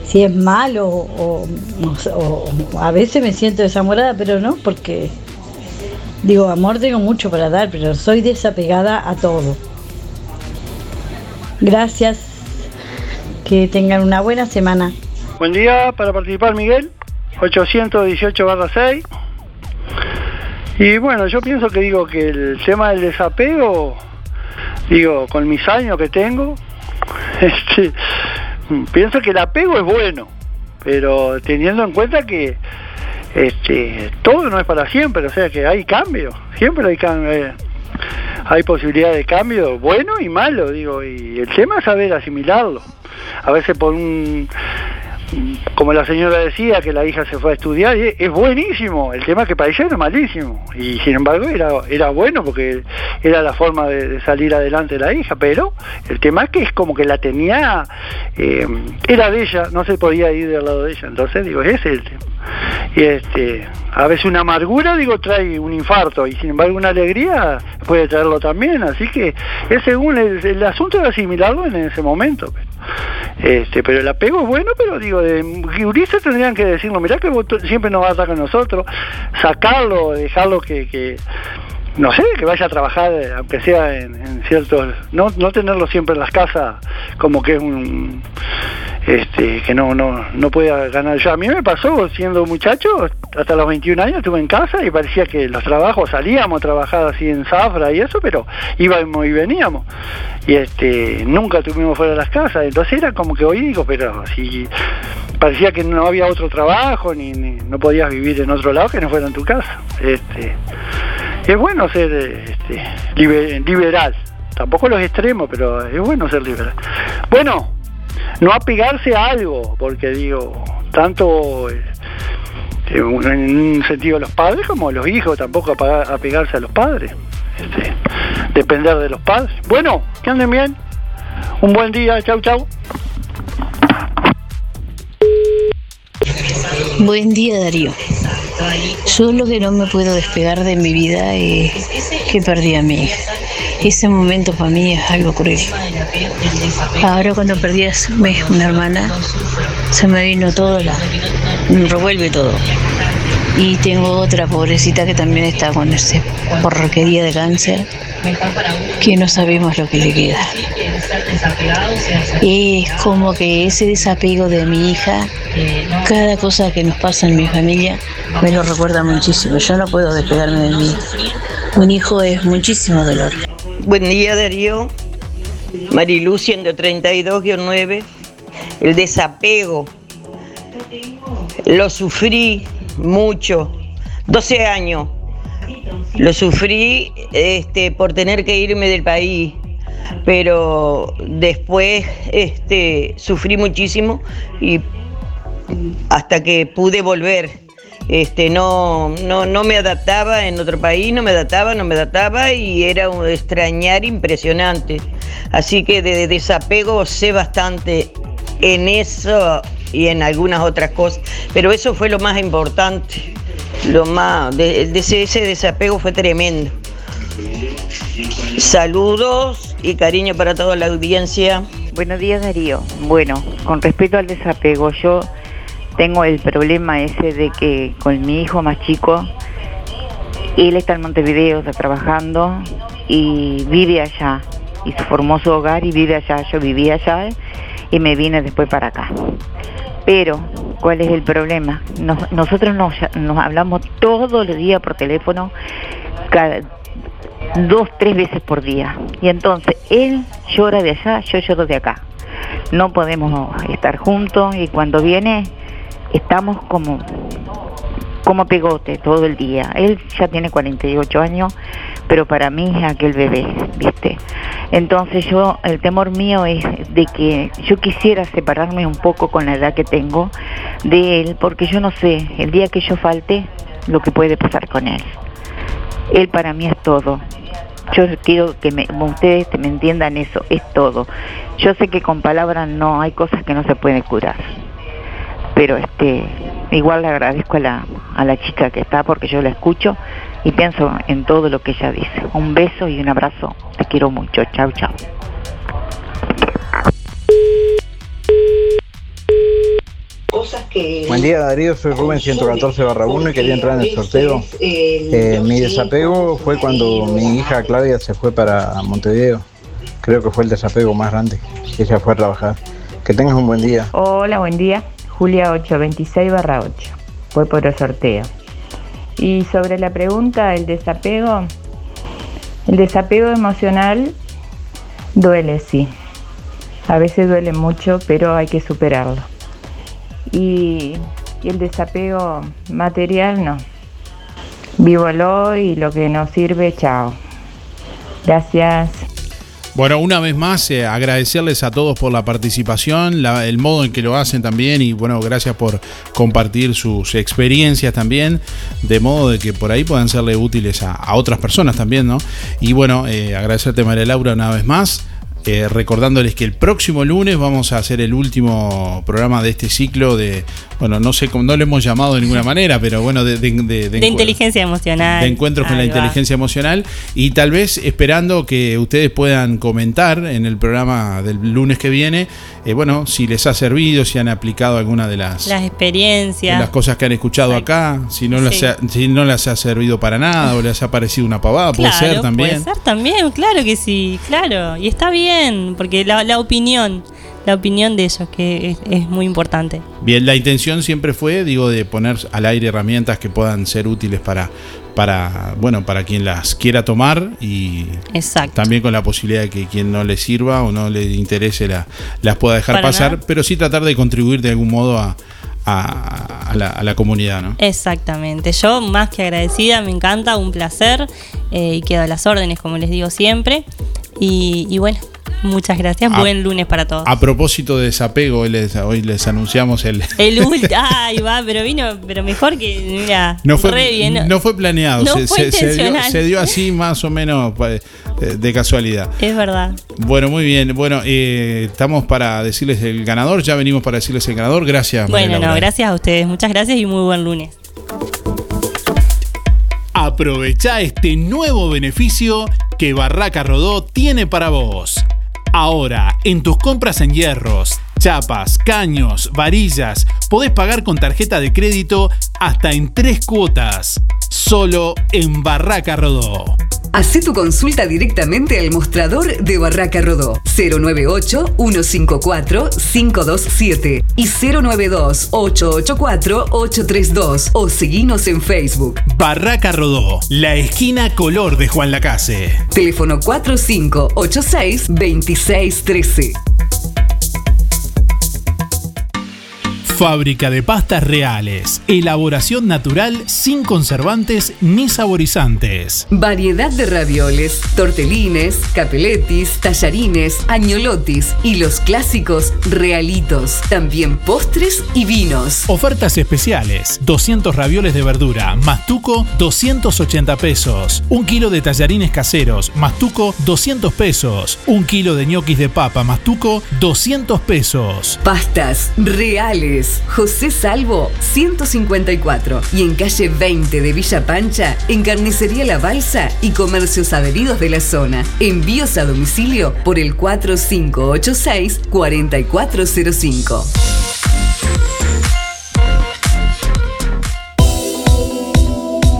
si es malo o, o, o a veces me siento desamorada, pero no, porque digo, amor tengo mucho para dar, pero soy desapegada a todo. Gracias, que tengan una buena semana. Buen día, para participar Miguel, ochocientos dieciocho barra seis. Y bueno, yo pienso que digo que el tema del desapego, digo, con mis años que tengo, este, pienso que el apego es bueno, pero teniendo en cuenta que este, todo no es para siempre, o sea que hay cambios, siempre hay cambios. Hay posibilidad de cambio, bueno y malo, digo, y el tema es saber asimilarlo. A veces por un, como la señora decía, que la hija se fue a estudiar, y es buenísimo, el tema que para ella era malísimo, y sin embargo era, era bueno porque era la forma de, de salir adelante de la hija, pero el tema es que es como que la tenía, eh, era de ella, no se podía ir del lado de ella, entonces digo, ese es el tema. Y este, a veces una amargura, digo, trae un infarto, y sin embargo una alegría puede traerlo también, así que es según el, el asunto de asimilarlo en ese momento. Este, pero el apego es bueno, pero digo, juristas tendrían que decirlo, mirá que vos siempre nos va a estar con nosotros, sacarlo, dejarlo que, que no sé, que vaya a trabajar, aunque sea en, en ciertos, no, no tenerlo siempre en las casas como que es un... Este, que no, no, no podía ganar. Yo, a mí me pasó, siendo muchacho, hasta los veintiún años estuve en casa y parecía que los trabajos, salíamos a trabajar así en zafra y eso, pero íbamos y veníamos. Y este, nunca estuvimos fuera de las casas, entonces era como que hoy digo, pero si parecía que no había otro trabajo, ni, ni no podías vivir en otro lado que no fuera en tu casa. Este, es bueno ser este, liber, liberal, tampoco los extremos, pero es bueno ser liberal. Bueno, no apegarse a algo, porque digo, tanto en un sentido los padres como los hijos, tampoco apegarse a los padres, este, depender de los padres. Bueno, que anden bien, un buen día, chau chau. Buen día, Darío. Yo lo que no me puedo despegar de mi vida es que perdí a mi hija. Ese momento para mí es algo cruel. Ahora cuando perdí a una hermana, se me vino todo, la, me revuelve todo. Y tengo otra pobrecita que también está con ese porquería de cáncer, que no sabemos lo que le queda. Es como que ese desapego de mi hija, cada cosa que nos pasa en mi familia, me lo recuerda muchísimo. Yo no puedo despegarme de mí. Un hijo es muchísimo dolor. Buen día, Darío. Marilu, ciento treinta y dos guion nueve. El desapego. Lo sufrí mucho. doce años. Lo sufrí este, por tener que irme del país. Pero después este, sufrí muchísimo y hasta que pude volver. este, no, no, no me adaptaba en otro país, no me adaptaba, no me adaptaba y era un extrañar impresionante. Así que de, de desapego sé bastante en eso y en algunas otras cosas, pero eso fue lo más importante, lo más, de, de ese, ese desapego fue tremendo. Saludos y cariño para toda la audiencia. Buenos días, Darío. Bueno, con respecto al desapego, yo tengo el problema ese de que con mi hijo más chico, él está en Montevideo, está trabajando y vive allá, y formó su hogar y vive allá. Yo viví allá y me vine después para acá. Pero, ¿cuál es el problema? Nos, nosotros nos, nos hablamos todos los días por teléfono, cada dos, tres veces por día. Y entonces él llora de allá, yo lloro de acá. No podemos estar juntos y cuando viene estamos como, como pegote todo el día. Él ya tiene cuarenta y ocho años, pero para mí es aquel bebé, ¿viste? Entonces yo, el temor mío es de que yo quisiera separarme un poco con la edad que tengo de él, porque yo no sé, el día que yo falte, lo que puede pasar con él. Él para mí es todo. Yo quiero que me, ustedes me entiendan eso, es todo. Yo sé que con palabras no, hay cosas que no se pueden curar. Pero este, igual le agradezco a la, a la chica que está, porque yo la escucho y pienso en todo lo que ella dice. Un beso y un abrazo. Te quiero mucho. Chau, chau. Que Buen día, Darío, soy Rubén ciento catorce barra uno y quería entrar en el sorteo. Eh, mi desapego fue cuando mi hija Claudia se fue para Montevideo. Creo que fue el desapego más grande. Ella fue a trabajar. Que tengas un buen día. Hola, buen día. Julia ocho veintiséis barra ocho. Fue por el sorteo. Y sobre la pregunta, el desapego. El desapego emocional duele, sí. A veces duele mucho, pero hay que superarlo. Y, y el desapego material no. Vivo el hoy y lo que nos sirve, chao. Gracias. Bueno, una vez más, eh, agradecerles a todos por la participación, la, el modo en que lo hacen también y bueno, gracias por compartir sus experiencias también, de modo de que por ahí puedan serle útiles a, a otras personas también, ¿no? Y bueno, eh, agradecerte, María Laura, una vez más. Eh, recordándoles que el próximo lunes vamos a hacer el último programa de este ciclo de, bueno, no sé cómo, no lo hemos llamado de ninguna manera, pero bueno, de, de, de, de, de inteligencia emocional. De encuentros con la inteligencia emocional. Y tal vez esperando que ustedes puedan comentar en el programa del lunes que viene, eh, bueno, si les ha servido, si han aplicado alguna de las, las experiencias, de las cosas que han escuchado acá, si no, sí. las ha, si no las ha servido para nada o les ha parecido una pavada, claro, puede ser también. Puede ser también, claro que sí, claro. Y está bien. Porque la, la opinión, la opinión de ellos que es, es muy importante. Bien, la intención siempre fue, digo, de poner al aire herramientas que puedan ser útiles para, para, bueno, para quien las quiera tomar y Exacto. también con la posibilidad de que quien no le sirva o no le interese la, las pueda dejar para pasar, nada. Pero sí tratar de contribuir de algún modo a A, a, la, a la comunidad, ¿no? Exactamente, yo más que agradecida, me encanta, un placer eh, y quedo a las órdenes, como les digo siempre. Y, y bueno, muchas gracias, a, buen lunes para todos. A propósito de desapego, hoy les, hoy les anunciamos el... El último, ay va, pero vino, pero mejor que, mira, no fue, re bien. No, no fue planeado, no se, fue se, se, dio, se dio así más o menos de casualidad. Es verdad. Bueno, muy bien, bueno, eh, estamos para decirles el ganador, ya venimos para decirles el ganador, gracias. Bueno, no, gracias a ustedes, muchas gracias y muy buen lunes. Aprovecha este nuevo beneficio que Barraca Rodó tiene para vos. Ahora, en tus compras en hierros, chapas, caños, varillas, podés pagar con tarjeta de crédito hasta en tres cuotas. Solo en Barraca Rodó. Hacé tu consulta directamente al mostrador de Barraca Rodó cero nueve ocho uno cinco cuatro cinco dos siete y cero nueve dos ocho ocho cuatro ocho tres dos o seguinos en Facebook. Barraca Rodó, la esquina color de Juan Lacase. Teléfono cuatro cinco ocho seis dos seis uno tres. Fábrica de pastas reales. Elaboración natural sin conservantes ni saborizantes. Variedad de ravioles, tortelines, capeletis, tallarines, agnolotis y los clásicos realitos. También postres y vinos. Ofertas especiales. doscientos ravioles de verdura, más tuco, doscientos ochenta pesos. Un kilo de tallarines caseros, más tuco, doscientos pesos. Un kilo de ñoquis de papa, más tuco, doscientos pesos. Pastas reales. José Salvo, ciento cincuenta y cuatro, y en calle veinte de Villa Pancha, en Carnicería La Balsa y comercios adheridos de la zona. Envíos a domicilio por el cuatro cinco ocho seis, cuatro cuatro cero cinco.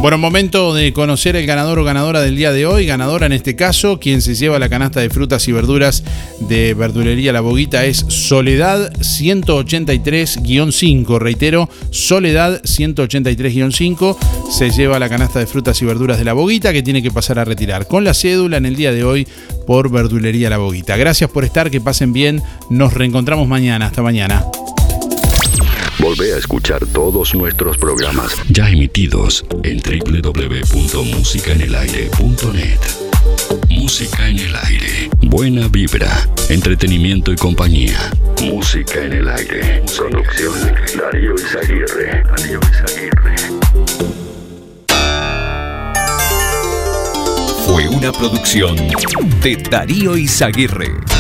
Bueno, momento de conocer el ganador o ganadora del día de hoy. Ganadora en este caso, quien se lleva la canasta de frutas y verduras de Verdulería La Boguita es Soledad ciento ochenta y tres guión cinco. Reitero, Soledad ciento ochenta y tres guión cinco se lleva la canasta de frutas y verduras de La Boguita, que tiene que pasar a retirar con la cédula en el día de hoy por Verdulería La Boguita. Gracias por estar, que pasen bien. Nos reencontramos mañana. Hasta mañana. Volvé a escuchar todos nuestros programas ya emitidos en doble u doble u doble u punto música en el aire punto net. Música en el aire. Buena vibra, entretenimiento y compañía. Música en el aire. Producción Darío Izaguirre. Darío Izaguirre. Fue una producción de Darío Izaguirre.